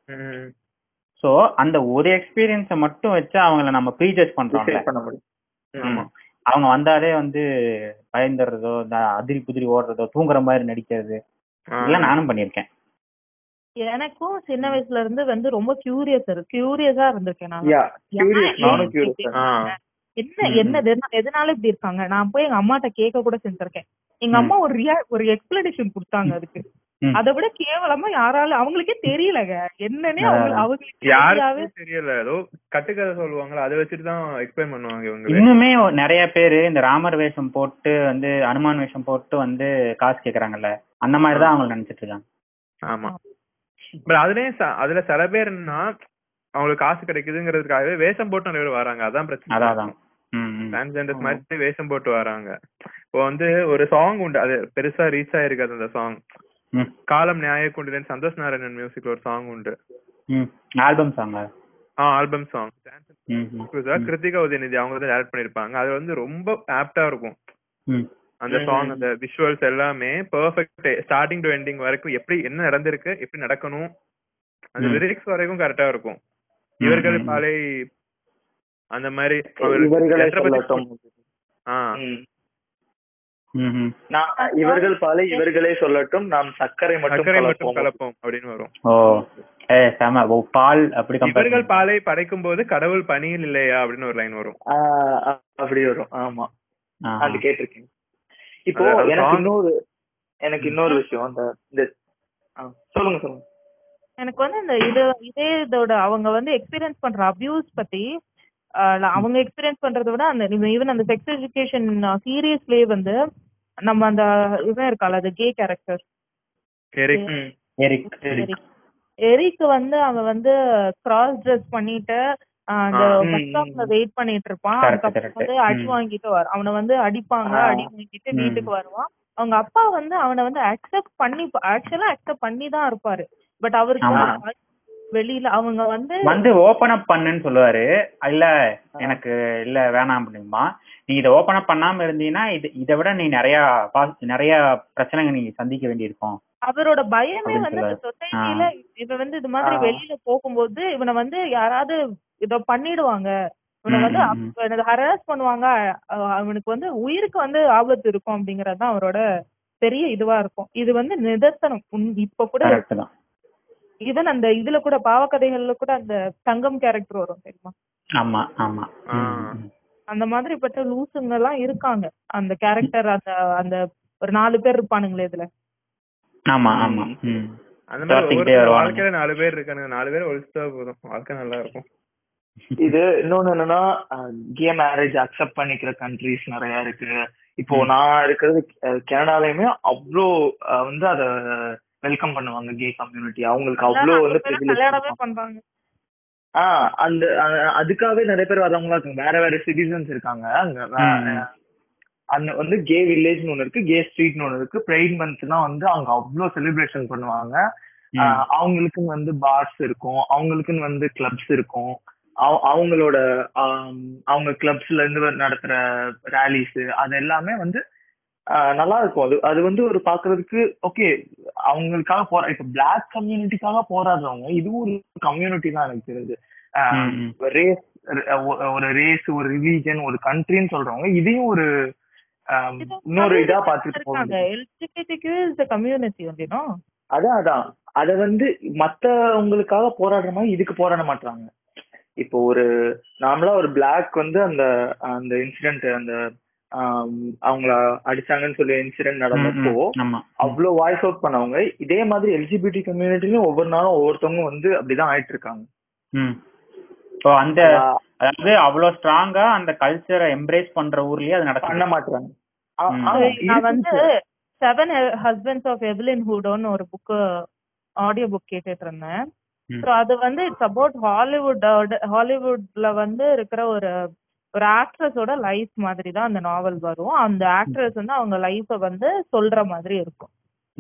சோ அந்த ஒரு எக்ஸ்பீரியன்ஸை மட்டும் வச்சு அவங்கள நம்ம ப்ரீஜட்ஜ் பண்றோம். அவங்க வந்தாலே வந்து பயந்துடுறதோ அதிரி புதிரி ஓடுறதோ தூங்குற மாதிரி நடிக்கிறது, இதெல்லாம் நானும் பண்ணியிருக்கேன். எனக்கும் சின்ன வயசுல இருந்து வந்து ரொம்ப கியூரியஸ் இருக்கு கியூரியஸா இருந்திருக்கேன் நான். என்ன என்ன எதனால இப்படி இருக்காங்க நான் போய் எங்க அம்மாட்ட கேட்க கூட செஞ்சிருக்கேன். எங்க அம்மா ஒரு ரியா ஒரு எக்ஸ்பிளனேஷன் கொடுத்தாங்க அதுக்கு. அதை விட கேவலமா யாராலும் அவங்களுக்கே தெரியலங்க என்னன்னே அவங்களுக்கு யாராவே தெரியல. ஏதோ கட்டுக்கதை சொல்லுவாங்களா அதை வச்சுட்டுதான் எக்ஸ்பிளைன் பண்ணுவாங்க இவங்க. இன்னுமே நிறைய பேரு இந்த ராமர் வேஷம் போட்டு வந்து அனுமான் வேஷம் போட்டு வந்து காசு கேக்குறாங்கல்ல, அந்த மாதிரிதான் அவங்க நினைச்சிட்டு இருக்காங்க. ஆமா, பட் அதுலயே அதுல சில பேர் என்னன்னா அவங்களுக்கு காசு கிடைக்குதுங்கிறதுக்காகவே வேஷம் போட்டு நிறைய பேர் வராங்க. அதான் பிரச்சனை. அதான் டிரான்ஸ்ஜெண்டர்ஸ் மாதிரி வேஷம் போட்டு வராங்க. இப்போ வந்து ஒரு சாங் உண்டு, அது பெருசா ரீச் ஆயிருக்காது அந்த சாங். காலம் நியாய கொண்டிலன் சந்தோஷ் நாராயணன் மியூசிக்ல ஒரு சாங் உண்டு, album song. Ah album song Kiruthiga Udhayanidhi அவங்க தான் டைரக்ட் பண்ணிருப்பாங்க. அது வந்து ரொம்ப ஆப்டா இருக்கும் அந்த சாங். அந்த விஷுவல்ஸ் எல்லாமே பெர்ஃபெக்ட், ஸ்டார்டிங் டு எண்டிங் வரைக்கும் எப்படி என்ன நடந்திருக்கு எப்படி நடக்கணும் அந்த லிரிக்ஸ் வரைக்கும் கரெக்டா இருக்கும். இவர்கள் பாலை அந்த மாதிரி இவர்கள் பாலை இவர்களே சொல்லட்டும் நாம் சர்க்கரை மட்டும் கலப்போம் அப்படின்னு வரும். இவர்கள் பாலை படைக்கும் போது கடவுள் பணியில் இல்லையா அப்படின்னு ஒரு லைன் வரும், அப்படி வரும். ஆமா, அது கேட்டிருக்கீங்க. இப்போ எனக்கு இன்னொரு எனக்கு இன்னொரு விஷயம் அந்த சொல்லுங்க சொல்லுங்க எனக்கு வந்து இந்த இது இதே இதோட அவங்க வந்து எக்ஸ்பீரியன்ஸ் பண்ற அபியூஸ் பத்தி அவங்க எக்ஸ்பீரியன்ஸ் பண்றத விட அந்த ஈவன் அந்த செக்ஸ் எஜுகேஷன் சீரியஸ்லயே வந்து நம்ம அந்த இவன் இருக்கால அந்த கே கேரக்டர் எரிக் வந்து அவன் வந்து கிராஸ் ட்ரெஸ் பண்ணிட்டு அந்த பஸ்டாப்ல வெயிட் பண்ணிட்டு இருப்பான். அதுக்கப்புறம் வந்து அடி வாங்கிட்டு வரும், அவனை வந்து அடிப்பாங்க, அடி வாங்கிட்டு வீட்டுக்கு வருவான். அவங்க அப்பா வந்து அவனை வந்து அக்செப்ட் பண்ணி ஆக்சுவலா அக்செப்ட் பண்ணி தான் இருப்பாரு. பட் அவருக்கு வெளியில அவங்க வந்து வந்து ஓபன் அப் பண்ணுன்னு சொல்லுவாரு. இல்ல எனக்கு இல்ல வேணாம் அப்படிமா, நீ இதை ஓபன் அப் பண்ணாம இருந்தீங்கன்னா இது இதை விட நீ நிறைய நிறைய பிரச்சனைங்க நீ சந்திக்க வேண்டியிருக்கும். அவரோட பயமே வந்து இந்த சொசைட்டில இவன் வந்து இது மாதிரி வெளியில போகும்போது இவனை வந்து யாராவது இத பண்ணிடுவாங்க, இவனை வந்து ஹராஸ் பண்ணுவாங்க, அவனுக்கு வந்து உயிருக்கு வந்து ஆபத்து இருக்கும் அப்படிங்கறதுதான் அவரோட பெரிய இதுவா இருக்கும். இது வந்து நிதர்சனம். இப்ப கூட ஈவன் அந்த இதுல கூட பாவக்கதைகள்ல கூட அந்த தங்கம் கேரக்டர் வரும் தெரியுமா? ஆமா ஆமா, அந்த மாதிரி பட்ட லூசுங்க எல்லாம் இருக்காங்க அந்த கேரக்டர். அந்த அந்த ஒரு நாலு பேர் இருப்பானுங்களே இதுல. ஆமா ஆமா, அந்த மாதிரி வாழ்க்கையில நாலு பேர் இருக்கானுங்க. நாலு பேர் ஒழிச்சுட்டா போதும், வாழ்க்கை நல்லா இருக்கும். இது இன்னொன்னு என்னன்னா கே மேரேஜ் அக்செப்ட் பண்ணிக்கிற கண்ட்ரிஸ் நிறைய இருக்கு. இப்போ நான் இருக்கிறது கனடாலயுமே அவ்வளோ வந்து அத வெல்கம் பண்ணுவாங்க கே கம்யூனிட்டி. அவங்களுக்கு அவ்வளோ வந்து ஆஹ் அந்த அதுக்காகவே நிறைய பேர் வரவங்களா இருக்காங்க. வேற வேற சிட்டிசன்ஸ் இருக்காங்க அங்க. அந்த வந்து கே வில்லேஜ்னு ஒண்ணு இருக்கு, கே ஸ்ட்ரீட்னு ஒண்ணு இருக்கு. பிரைட் மந்த்னா வந்து அவங்க அவ்வளோ செலிப்ரேஷன் பண்ணுவாங்க. அவங்களுக்குன்னு வந்து பார்ஸ் இருக்கும், அவங்களுக்குன்னு வந்து கிளப்ஸ் இருக்கும். அவங்களோட அவங்க கிளப்ஸ்ல இருந்து நடத்துற ரேலிஸ் அது எல்லாமே வந்து நல்லா இருக்கும். அது அது வந்து ஒரு பாக்குறதுக்கு ஓகே. அவங்களுக்காக போரா இப்ப பிளாக் கம்யூனிட்டிக்காக போராடுறவங்க இதுவும் ஒரு கம்யூனிட்டி தான் எனக்கு தெரியுது. ரேஸ் ஒரு ரேஸ் ஒரு ரிலீஜன் ஒரு கண்ட்ரின்னு சொல்றவங்க இதையும் ஒரு இன்னொரு இதா பாத்துட்டு போவாங்க. அதான் அதான் அத வந்து மத்தவங்களுக்காக போராடுற மாதிரி இதுக்கு போராட மாட்டாங்க. இப்போ ஒரு நார்மலா ஒரு பிளாக் வந்து அந்த அந்த இன்சிடென்ட் அந்த அவங்கள அடிச்சாங்கன்னு சொல்லி இன்சிடென்ட் நடந்தப்போ அவ்வளோ வாய்ஸ் அவுட் பண்ணவங்க இதே மாதிரி எல்ஜிபிடி கம்யூனிட்டிலயும் ஒவ்வொரு நாளும் ஒவ்வொருத்தவங்க வந்து அப்படிதான் ஆயிட்டு இருக்காங்க. அந்த அதாவது அவ்வளோ ஸ்ட்ராங்கா அந்த கல்ச்சரை எம்ப்ரேஸ் பண்ற ஊர்லயே அது நடக்க பண்ண மாட்டாங்க. நான் வந்து செவன் ஹஸ்பண்ட்ஸ் ஆஃப் எவலின் ஹூடோன்னு ஒரு புக்கு ஆடியோ புக் கேட்டுட்டு இருந்தேன். ஸோ அது வந்து இட்ஸ் அபவுட் ஹாலிவுட் ஹாலிவுட்ல வந்து இருக்கிற ஒரு ஒரு ஆக்ட்ரஸோட லைஃப் மாதிரி தான் அந்த நாவல் வரும். அந்த ஆக்ட்ரஸ் வந்து அவங்க லைஃபை வந்து சொல்ற மாதிரி இருக்கும்.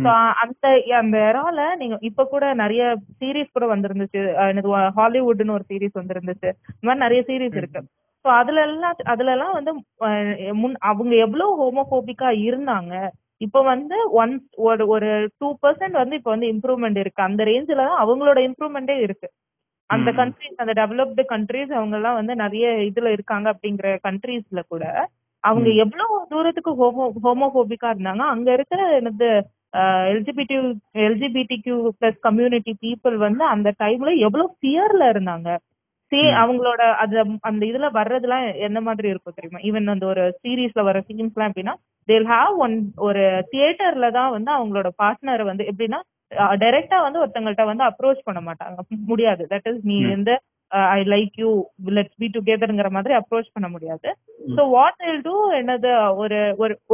ஸோ அந்த அந்த இறால நீங்க இப்போ கூட நிறைய சீரீஸ் கூட வந்துருந்துச்சு, எனக்கு ஹாலிவுட்னு ஒரு சீரீஸ் வந்துருந்துச்சு. இந்த மாதிரி நிறைய சீரீஸ் இருக்கு. ஸோ அதுல எல்லாம் அதுல எல்லாம் வந்து முன் அவங்க எவ்வளோ ஹோமோபோபிக்கா இருந்தாங்க. இப்போ வந்து ஒன் ஒரு ஒரு டூ பர்சன்ட் வந்து இப்போ வந்து இம்ப்ரூவ்மெண்ட் இருக்கு. அந்த ரேஞ்சில் தான் அவங்களோட இம்ப்ரூவ்மெண்டே இருக்கு. அந்த கண்ட்ரிஸ் அந்த டெவலப்டு கண்ட்ரிஸ் அவங்கெல்லாம் வந்து நிறைய இதுல இருக்காங்க. அப்படிங்கிற கண்ட்ரீஸ்ல கூட அவங்க எவ்வளோ தூரத்துக்கு ஹோமோ ஹோமோபோபிக்கா இருந்தாங்க. அங்க இருக்கிற என்னது LGBT LGBT Q plus community people வந்து அந்த டைம்ல எவ்வளவு ஃபியர்ல இருந்தாங்க. சே அவங்களோட அது அந்த இதுல வர்றதுலாம் என்ன மாதிரி இருக்கும் தெரியுமா? ஈவன் அந்த ஒரு சீரீஸ்ல வர சீன்ஸ்லாம் எப்படின்னா தேல் ஹாவ் ஒன் ஒரு தியேட்டர்ல தான் வந்து அவங்களோட பார்ட்னரை வந்து எப்படின்னா டைரக்டா வந்து ஒருத்தங்கள்ட்ட வந்து அப்ரோச் பண்ண மாட்டாங்க, முடியாது. தட் இஸ் நீ வந்து I like you let's be டுகெதர்ங்கிற மாதிரி அப்ரோச் பண்ண முடியாது. ஸோ வாட் வில் டூ என்னது ஒரு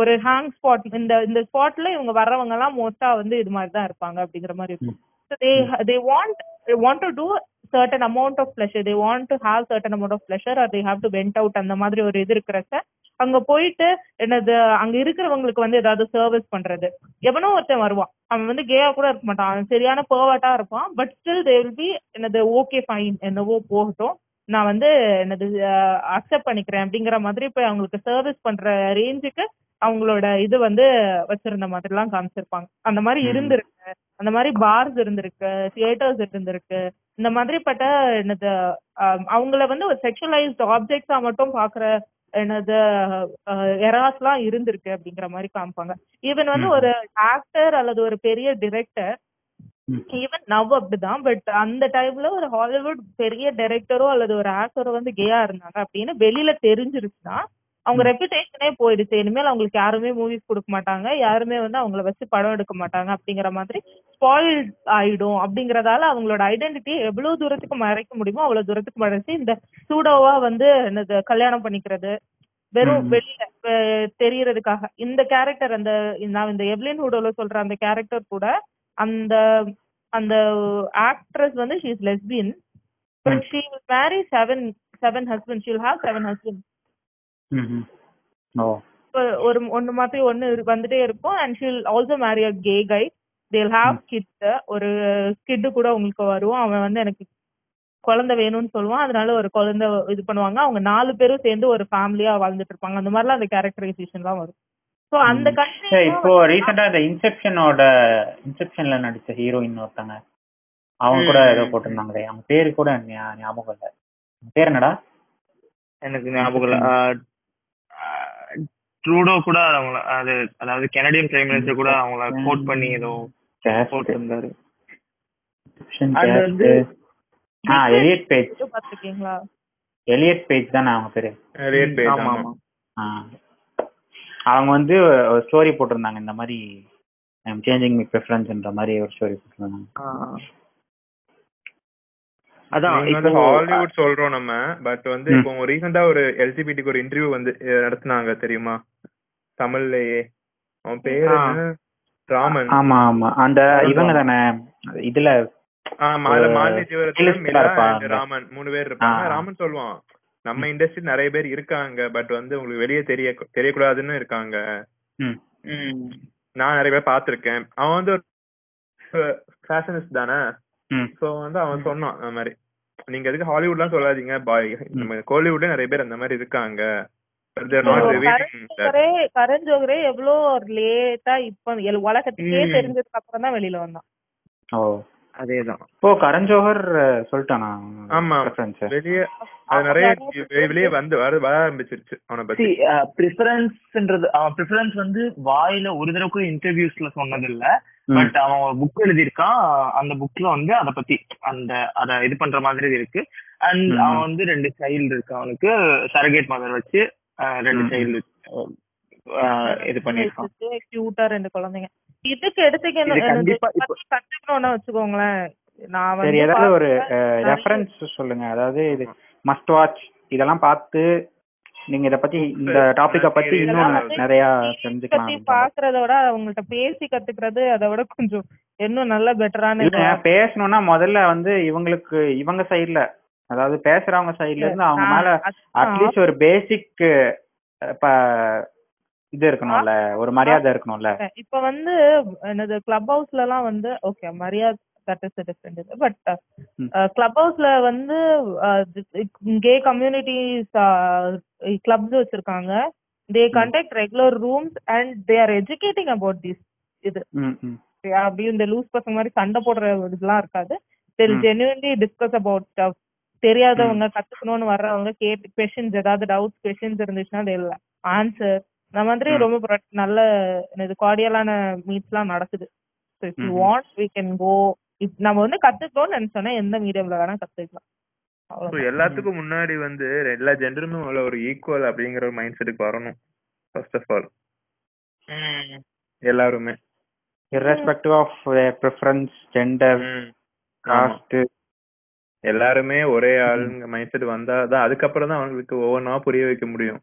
ஒரு ஹேங் ஸ்பாட் இந்த இந்த ஸ்பாட்ல இவங்க வர்றவங்க எல்லாம் மோஸ்டா வந்து இது மாதிரி தான் இருப்பாங்க அப்படிங்கிற மாதிரி இருக்கும். So they they want they want to do certain amount of pleasure, they want to have certain amount of pleasure or they have to vent out and the மாதிரி ஒரு இது இருக்குறச்ச அங்க போயிட்டு என்னது அங்க இருக்கிறவங்களுக்கு வந்து ஏதாவது சர்வீஸ் பண்றது. எவனோ ஒருத்தன் வருவான், அவன் வந்து கேயா கூட இருக்க மாட்டான், அவன் சரியான பர்வட்டா இருப்பான், but still they will be என்னது ஓகே ஃபைன் என்னவோ போகட்டும் நான் வந்து என்னது அக்செப்ட் பண்ணிக்கிறேன் அப்படிங்கிற மாதிரி போய் அவங்களுக்கு சர்வீஸ் பண்ற ரேஞ்சுக்கு அவங்களோட இது வந்து வச்சிருந்த மாதிரி எல்லாம் காமிச்சிருப்பாங்க. அந்த மாதிரி இருந்திருக்கு, அந்த மாதிரி பார்ஸ் இருந்திருக்கு, தியேட்டர்ஸ் இருந்திருக்கு. இந்த மாதிரிப்பட்ட என்னது அவங்கள வந்து ஒரு செக்ஷுவலைஸ்ட் ஆப்ஜெக்ட்ஸா மட்டும் பாக்குற என்னது எராஸ் எல்லாம் இருந்திருக்கு அப்படிங்கிற மாதிரி காமிப்பாங்க. ஈவன் வந்து ஒரு ஆக்டர் அல்லது ஒரு பெரிய டிரெக்டர் ஈவன் நவ் அப்படிதான், பட் அந்த டைம்ல ஒரு ஹாலிவுட் பெரிய டைரக்டரோ அல்லது ஒரு ஆக்டரோ வந்து கேயா இருந்தாங்க அப்படின்னு வெளியில தெரிஞ்சிருச்சுன்னா அவங்க ரெப்யூட்டேஷனே போயிடுச்சு, இனிமேல் அவங்களுக்கு யாருமே மூவிஸ் கொடுக்க மாட்டாங்க, யாருமே வந்து அவங்கள வச்சு படம் எடுக்க மாட்டாங்க அப்படிங்கிற மாதிரி ஸ்பாயில் ஆயிடும். அப்படிங்கறதால அவங்களோட ஐடென்டிட்டியை எவ்வளவு தூரத்துக்கு மறைக்க முடியுமோ அவ்வளவு தூரத்துக்கு மறைச்சு இந்த சூடோவா வந்து என்னது கல்யாணம் பண்ணிக்கிறது வெறும் வெளியில தெரியறதுக்காக. இந்த கேரக்டர் அந்த நான் இந்த எவ்லின் ஹூடோல சொல்ற அந்த கேரக்டர் கூட அந்த அந்த ஆக்ட்ரஸ் வந்து she is lesbian but she will marry seven seven husbands, she will have seven husbands. ம் ஓ ஒரு ஒன்னு மாதிரி ஒன்னு வந்துட்டே இருக்கும். And she will also marry a gay guy, they will have kids. ஒரு kid கூட உங்களுக்கு வருவான், அவன் வந்து எனக்கு குழந்தை வேணும்னு சொல்லுவான், அதனால ஒரு குழந்தை இது பண்ணுவாங்க, அவங்க நாலு பேரும் சேர்ந்து ஒரு ஃபேமிலியா வாழ்ந்துட்டு இருப்பாங்க. அந்த மாதிரிலாம் அந்த கேரக்டரைசேஷன்லாம் வரும். சோ அந்த கன்செப்ட் இப்போ ரீசன்ட்டா அந்த இன்செப்ஷனோட இன்செப்ஷன்ல நடிச்ச ஹீரோயின் ஒருத்தங்க அவங்க கூட ஏதோ போட்டுருந்தாங்களே, அவங்க பேரு கூட ஞாபகம் இல்லை, பேர் என்னடா எனக்கு ஞாபகம் இல்லை. ட்ரூடோ கூட அவங்கள அது அதாவது கனடியன் பிரைம் மினிஸ்டர் கூட அவங்கள கோட் பண்ணி ஏதோ போட்டு இருந்தாரு. அது வந்து ஆ எலியட் பேஜ் பாத்துக்கீங்களா? எலியட் பேஜ் தான் அவங்க பேரு, எலியட் பேஜ். ஆமா ஆமா ஆ அவங்க வந்து ஸ்டோரி போட்டிருந்தாங்க இந்த மாதிரி ஐ அம் சேஞ்சிங் மை பிரெஃபரன்ஸ்ன்ற மாதிரி ஒரு ஸ்டோரி போட்டிருந்தாங்க. அதான் இப்போ ஹாலிவுட் சொல்றோம் நம்ம, பட் வந்து இப்போ ரீசன்ட்டா ஒரு எல்ஜிபிடிக்கு ஒரு இன்டர்வியூ வந்து நடத்துனாங்க தெரியுமா தமிழ்லயே, அவன் பேரு ராமன். ஆமா ஆமா அந்த இவங்க தானே இதுல. ஆமா அதுல மாலினி ராமன் மூணு பேர் இருப்பாங்க. ராமன் சொல்லுவான் நம்ம இண்டஸ்ட்ரி நிறைய பேர் இருக்காங்க பட் வந்து உங்களுக்கு வெளியே தெரிய தெரியக்கூடாதுன்னு இருக்காங்க, நான் நிறைய பேர் பாத்திருக்கேன். அவன் வந்து ஃபேஷனிஸ்ட் தானே, சோ வந்து அவன் சொன்னான் அந்த மாதிரி நீங்க எதுக்கு ஹாலிவுட்லாம் சொல்லாதீங்க பாய், நம்ம கோலிவுட்ல நிறைய பேர் அந்த மாதிரி இருக்காங்க. கரஞ்சோகரே எவ்வளோ லேட்டா இப்ப உலகத்துக்கே தெரிஞ்சதுக்கு அப்புறம் தான் வெளியில வந்தான். ஓ அதேதான் இப்போ கரண் ஜோஹர் சொல்லிட்டானா? ஆமா வெளியே அது நிறைய வெளியே வந்து வர ஆரம்பிச்சிருச்சு அவனை பத்தி. ப்ரிஃபரன்ஸ்ன்றது அவன் ப்ரிஃபரன்ஸ் வந்து வாயில ஒரு தடவை இன்டர்வியூஸ்ல சொன்னது இல்ல, பட் அவன் ஒரு புக் எழுதியிருக்கான், அந்த புக்ல வந்து அதை பத்தி அந்த அதை இது பண்ற மாதிரி இருக்கு. அண்ட் அவன் வந்து ரெண்டு சைல்டு இருக்கு அவனுக்கு, சரகேட் மதர் வச்சு ரெண்டு சைல்டு இது பண்ணிருக்கான் ரெண்டு குழந்தைங்க. இதுக்கு எடுத்துக்கணும்னா வச்சுக்கோங்களேன் நான் வந்து ஏதாவது ஒரு ரெஃபரன்ஸ் சொல்லுங்க, அதாவது இது மஸ்ட் வாட்ச், இதெல்லாம் பார்த்து நீங்க இத பத்தி இந்த டாபிக்க பத்தி இன்னும் நிறைய தெரிஞ்சுக்கலாம். பாக்குறத விட அவங்கள்ட்ட பேசி கத்துக்கிறது அதை விட கொஞ்சம் இன்னும் நல்ல பெட்டரான பேசணும்னா முதல்ல வந்து இவங்களுக்கு இவங்க சைட்ல அதாவது பேசுறவங்க சைட்ல இருந்து அவங்க மேல அட்லீஸ்ட் ஒரு பேசிக் இது இருக்கணும்ல, ஒரு மரியாதை இருக்கணும்ல. இப்ப வந்து என்னது கிளப் ஹவுஸ்ல எல்லாம் வந்து ஓகே மரியாதை தட் இஸ் டிஃபரண்ட் இது, பட் கிளப் ஹவுஸ்ல வந்து கே கம்யூனிட்டிஸ் கிளப்ஸ் வச்சிருக்காங்க, they conduct regular rooms and they are educating about this. இது அப்படி இந்த லூஸ் பசங்க மாதிரி சண்டை போடுற இதெல்லாம் இருக்காது, they will genuinely discuss about stuff. தெரியாதவங்க கத்துக்கணும்னு வர்றவங்க கேட்டு கொஸ்டின்ஸ் ஏதாவது டவுட்ஸ் கொஸ்டின்ஸ் இருந்துச்சுன்னா தே வில் ஆன்சர். இந்த மாதிரி ரொம்ப நல்ல இது கார்டியலான மீட்ஸ் எல்லாம் நடக்குது. So if you want, we can go. நம்ம வந்து கத்துக்கணும்னு நினைச்சோன்னா எந்த மீடியம்ல வேணா கத்துக்கலாம். எல்லாத்துக்கும் முன்னாடி வந்து எல்லா ஜெண்டருமே ஒரு ஈக்குவல் அப்படிங்கிற ஒரு மைண்ட் செட்டுக்கு வரணும். ஃபர்ஸ்ட் ஆஃப் ஆல் எல்லாருமே irrespective of their preference, gender, caste, எல்லாருமே ஒரே ஆளுங்க மைண்ட் செட் வந்தா தான் அதுக்கப்புறம் தான் அவங்களுக்கு ஒவ்வொன்றா புரிய வைக்க முடியும்.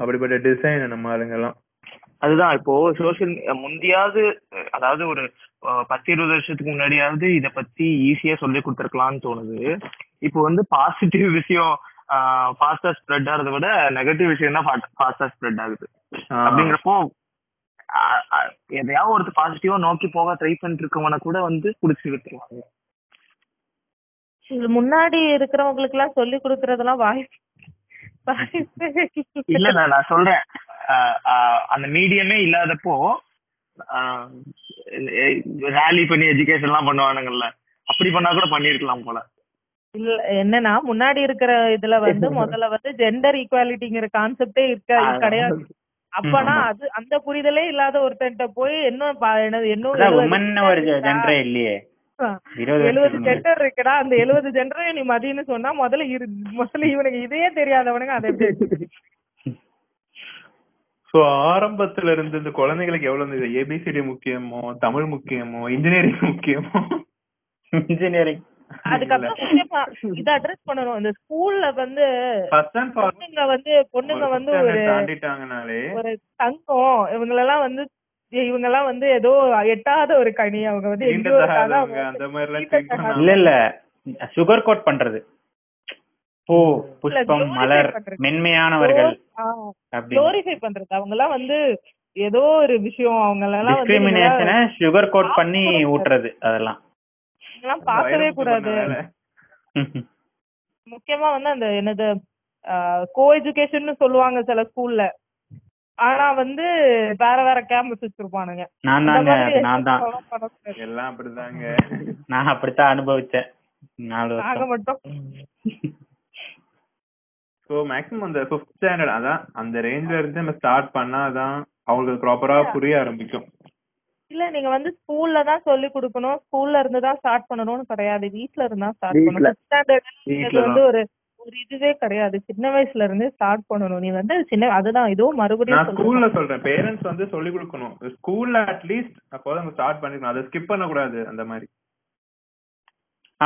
அப்படிப்பட்ட டிசைன் நம்ம ஆளுங்கெல்லாம் அதுதான் இப்போ சோசியல் முந்தியாவது, அதாவது ஒரு பத்து இருபது வருஷத்துக்கு முன்னாடியாவது இதை பத்தி ஈஸியா சொல்லி கொடுத்துருக்கலாம்னு தோணுது. இப்போ வந்து பாசிட்டிவ் விஷயம் ஃபாஸ்டா ஸ்ப்ரெட் ஆகிறத விட நெகட்டிவ் விஷயம் தான் ஃபாஸ்டா ஸ்ப்ரெட் ஆகுது. அப்படிங்கிறப்போ எதையாவது ஒருத்தர் பாசிட்டிவா நோக்கி போக ட்ரை பண்ணிட்டு இருக்கவன கூட வந்து குடிச்சு விட்டுருவாங்க. முன்னாடி இருக்கிறவங்களுக்கு எல்லாம் சொல்லி கொடுக்கறதெல்லாம் வாய்ப்பு இல்ல. நான் சொல்றேன் அந்த மீடியமே இல்லாதப்போ ராலி பண்ணி எஜுகேஷன் எல்லாம் பண்ணுவானுங்கல்ல, அப்படி பண்ணா கூட பண்ணிருக்கலாம் போல. இல்ல என்னன்னா முன்னாடி இருக்கிற இதுல வந்து முதல்ல வந்து ஜெண்டர் ஈக்வாலிட்டிங்கிற கான்செப்டே இருக்கா கிடையாது. அப்பனா அது அந்த புரிதலே இல்லாத ஒருத்தன்ட்ட போய் இன்னும் இன்னும் எழுபது ஜெண்டர் இருக்கடா, அந்த எழுபது ஜெண்டரையும் நீ மதின்னு சொன்னா முதல்ல முதல்ல இவனுக்கு இதையே தெரியாதவனுங்க அதை எப்படி? சோ ஆரம்பத்துல இருந்து இந்த குழந்தைகளுக்கு எவ்வளவு இருந்தது, ஏபிசிடி முக்கியமோ, தமிழ் முக்கியமோ, இன்ஜினியரிங் முக்கியமோ? இன்ஜினியரிங் அதுக்கப்புறம் இதை அட்ரஸ் பண்ணணும். இந்த ஸ்கூல்ல வந்து பொண்ணுங்க வந்து பொண்ணுங்க வந்து ஒரு ஒரு தங்கம். இவங்க எல்லாம் வந்து இவங்க எல்லாம் வந்து ஏதோ எட்டாத ஒரு கனி. அவங்க வந்து இல்ல இல்ல சுகர் கோட் பண்றது, பூ புஷ்பம் மலர் மென்மையானவர்கள் குளோரிஃபை பண்றது. அவங்க எல்லாம் வந்து ஏதோ ஒரு விஷயம், அவங்க எல்லாம் டிஸ்கிரிமினேஷனை சுகர் கோட் பண்ணி ஊற்றுறது. அதெல்லாம் இதெல்லாம் பார்க்கவே கூடாது. முக்கியமா வந்து அந்த என்னது கோ எஜுகேஷன் சொல்லுவாங்க சில ஸ்கூல்ல, ஆனா வந்து வேற வேற கேம்பஸ் வச்சிருப்பானுங்க. நான் தாங்க நான் தான் எல்லாம் அப்படிதாங்க. நான் அப்படித்தான் அனுபவிச்சேன் நாலு வருஷம் மட்டும். சோ மேக்ஸிமம் அந்த ஃபிஃப்த் ஸ்டாண்டர்ட் அதான் அந்த ரேஞ்ச்ல இருந்து நம்ம ஸ்டார்ட் பண்ணாதான் அவங்களுக்கு ப்ராப்பரா புரிய ஆரம்பிக்கும். இல்ல நீங்க வந்து ஸ்கூல்ல தான் சொல்லி கொடுக்கணும், ஸ்கூல்ல இருந்து தான் ஸ்டார்ட் பண்ணணும்னு கிடையாது. வீட்ல இருந்தா ஸ்டார்ட் பண்ணணும். ஃபிஃப்த் ஸ்டாண்டர்ட் வந்து ஒரு ஒரு இதுவே கிடையாது. சின்ன வயசுல இருந்து ஸ்டார்ட் பண்ணணும். நீ வந்து சின்ன அதுதான் இதுவும் மறுபடியும் நான் ஸ்கூல்ல சொல்றேன், பேரண்ட்ஸ் வந்து சொல்லி கொடுக்கணும் ஸ்கூல்ல அட்லீஸ்ட். அப்போதான் நம்ம ஸ்டார்ட் பண்ணிக்கணும், அதை ஸ்கிப் பண்ண கூடாது அந்த மாதிரி.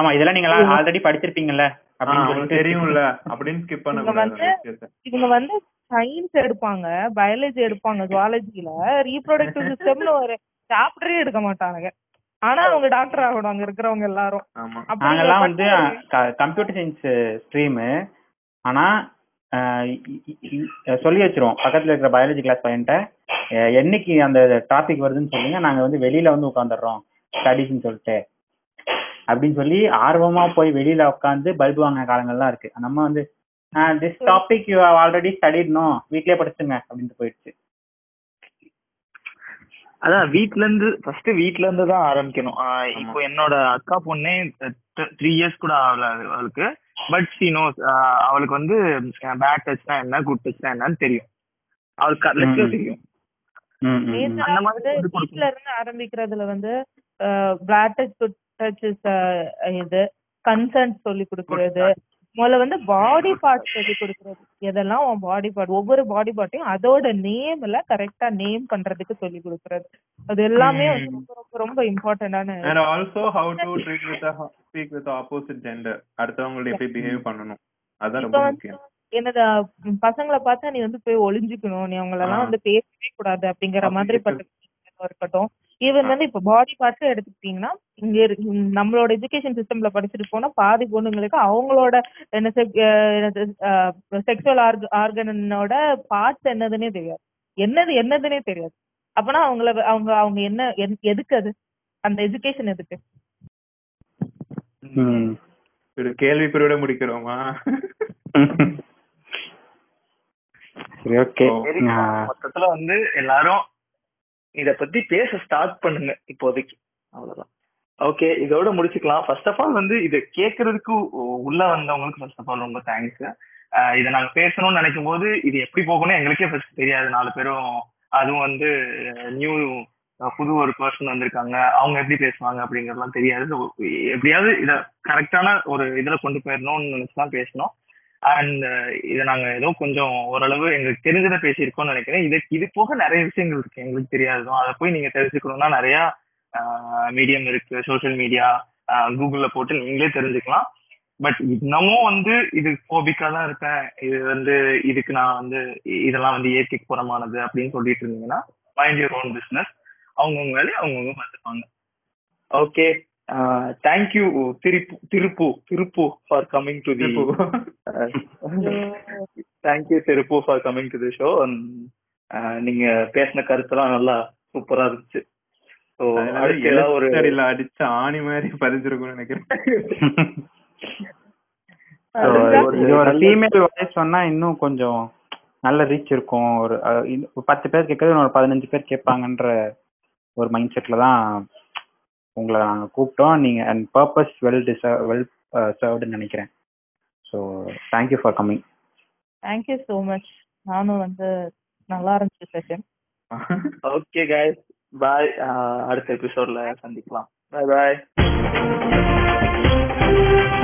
ஆமா இதெல்லாம் நீங்க ஆல்ரெடி படிச்சிருப்பீங்கல்ல அப்படின்னு தெரியும்ல, அப்படின்னு ஸ்கிப் பண்ண கூடாது. இவங்க வந்து சயின்ஸ் எடுப்பாங்க, பயாலஜி எடுப்பாங்க, ஜுவாலஜில ரீப்ரொடக்டிவ் சிஸ்டம்ல ஒரு சாப்டரே எடுக்க மாட்டானுங்க. ஆனா அவங்க டாக்டர் ஆகணும் அங்க இருக்கிறவங்க எல்லாரும். நாங்கெல்லாம் வந்து கம்ப்யூட்டர் சயின்ஸ் ஸ்ட்ரீமு, ஆனா சொல்லி வச்சிருவோம் பக்கத்துல இருக்கிற பயாலஜி கிளாஸ் பையன்ட்ட என்னைக்கு அந்த டாபிக் வருதுன்னு சொல்லுங்க, நாங்க வந்து வெளியில வந்து உட்காந்துடுறோம் ஸ்டடிஸ்ன்னு சொல்லிட்டு அப்படின்னு சொல்லி ஆர்வமா போய் வெளியில உட்காந்து பல்பு வாங்கின காலங்கள்லாம் இருக்கு. நம்ம வந்து this topic you have already ஸ்டடிட்னும் வீட்லயே படிச்சுங்க அப்படின்ட்டு போயிடுச்சு. அதான் வீட்ல இருந்து ஃபர்ஸ்ட் வீட்ல இருந்து தான் ஆரம்பிக்கணும். இப்போ என்னோட அக்கா பொண்ணே த்ரீ இயர்ஸ் கூட ஆகல அவளுக்கு, பட் ஷீ நோஸ் அவளுக்கு வந்து பேட் டச் தான் என்ன, குட் டச் தான் என்னன்னு தெரியும். அவளுக்கு அதுல தெரியும். வீட்ல இருந்து ஆரம்பிக்கிறதுல வந்து பேட் டச், குட் டச் இது கன்சென்ட் சொல்லி கொடுக்கறது, முதல்ல வந்து பாடி பார்ட் சொல்லி கொடுக்கறது. எதெல்லாம் உன் பாடி பார்ட், ஒவ்வொரு பாடி பார்ட்டையும் அதோட நேம் எல்லாம் கரெக்டா நேம் பண்றதுக்கு சொல்லி கொடுக்கறது, அது எல்லாமே ரொம்ப ரொம்ப ரொம்ப இம்பார்ட்டன்டான. and also how to treat with the speak with the opposite gender, அடுத்தவங்கள எப்படி பிஹேவ் பண்ணனும் அதான் ரொம்ப முக்கியம். என்னது பசங்களை பார்த்தா நீ வந்து போய் ஒளிஞ்சிக்கணும், நீ அவங்கள எல்லாம் வந்து பேசவே கூடாது அப்படிங்கிற மாதிரி பட்டது இருக்கட்டும். ஈவன் வந்து இப்ப பாடி பார்ட்ஸ் எடுத்துக்கிட்டீங்கன்னா, இங்க நம்மளோட எஜுகேஷன் சிஸ்டம்ல படிச்சுட்டு போனா பாதி பொண்ணுங்களுக்கு அவங்களோட என்ன செக்ஷுவல் ஆர்கனோட பார்ட்ஸ் என்னதுன்னே தெரியாது, என்னது என்னதுன்னே தெரியாது. அப்பனா அவங்கள அவங்க அவங்க என்ன எதுக்கு அது அந்த எஜுகேஷன் எதுக்கு? ஒரு கேள்வி புரிய முடிக்கிறோமா? மொத்தத்துல வந்து எல்லாரும் இத பத்தி பேச ஸ்டார்ட் பண்ணுங்க இப்போதைக்கு, அவ்வளவுதான். ஓகே இதோட முடிச்சுக்கலாம். ஃபர்ஸ்ட் ஆஃப் ஆல் வந்து இதை கேட்கறதுக்கு உள்ள வந்தவங்களுக்கு ஃபர்ஸ்ட் ஆஃப் ஆல் ரொம்ப தேங்க்ஸ். இதை நாங்கள் பேசணும்னு நினைக்கும் போது இது எப்படி போகணும் எங்களுக்கே ஃபர்ஸ்ட் தெரியாது. நாலு பேரும் அதுவும் வந்து நியூ புது ஒரு பர்சன் வந்திருக்காங்க, அவங்க எப்படி பேசுவாங்க அப்படிங்கிறதுலாம் தெரியாது. எப்படியாவது இதை கரெக்டான ஒரு இதில் கொண்டு போயிடணும்னு நினச்சி தான் பேசணும். அண்ட் இதை நாங்கள் ஏதோ கொஞ்சம் ஓரளவு எங்களுக்கு தெரிஞ்சதை பேசியிருக்கோம்னு நினைக்கிறேன். இது இது போக நிறைய விஷயங்கள் இருக்கு எங்களுக்கு தெரியாததும். அதை போய் நீங்கள் தெரிஞ்சுக்கணும்னா நிறையா மீடியம் இருக்கு, சோசியல் மீடியா, கூகுளில் போட்டு நீங்களே தெரிஞ்சுக்கலாம். பட் இன்னமும் வந்து இது ஃபோபிக்காக தான் இருக்கேன், இது வந்து இதுக்கு நான் வந்து இதெல்லாம் வந்து ஏற்றுக்கு புறமானது அப்படின்னு சொல்லிட்டு இருந்தீங்கன்னா மைண்ட் யுவர் ஓன் பிஸ்னஸ், அவங்கவுங்க வேலையை அவங்கவுங்க பார்த்துப்பாங்க. ஓகே, தேங்க்யூ திருப்பு திருப்பு திருப்பு for coming to the show. Thank you திருப்பு for coming to the show. நீங்க பேசின கருத்தெல்லாம் நல்லா சூப்பரா இருந்துச்சு. அடிச்சு ஆணி மாதிரி பதிஞ்சிருக்கும்னு நினைக்கிறேன். ஒரு ஃபீமேல் வாய்ஸ் சொன்னா இன்னும் கொஞ்சம் நல்ல ரீச் இருக்கும். ஒரு பத்து பேர் கேட்கறது ஒரு பதினஞ்சு பேர் கேட்பாங்கன்ற ஒரு மைண்ட் செட்ல தான் உங்களை நாங்கள் கூப்பிட்டோம். நீங்க and purpose well deserve well சர்வ்டுன்னு நினைக்கிறேன். So thank you for coming. Thank you so much. நானும் வந்து நல்லா இருந்துச்சு செஷன். ஓகே கைஸ், பாய். அடுத்த எபிசோட்ல சந்திக்கலாம். பாய் பாய்.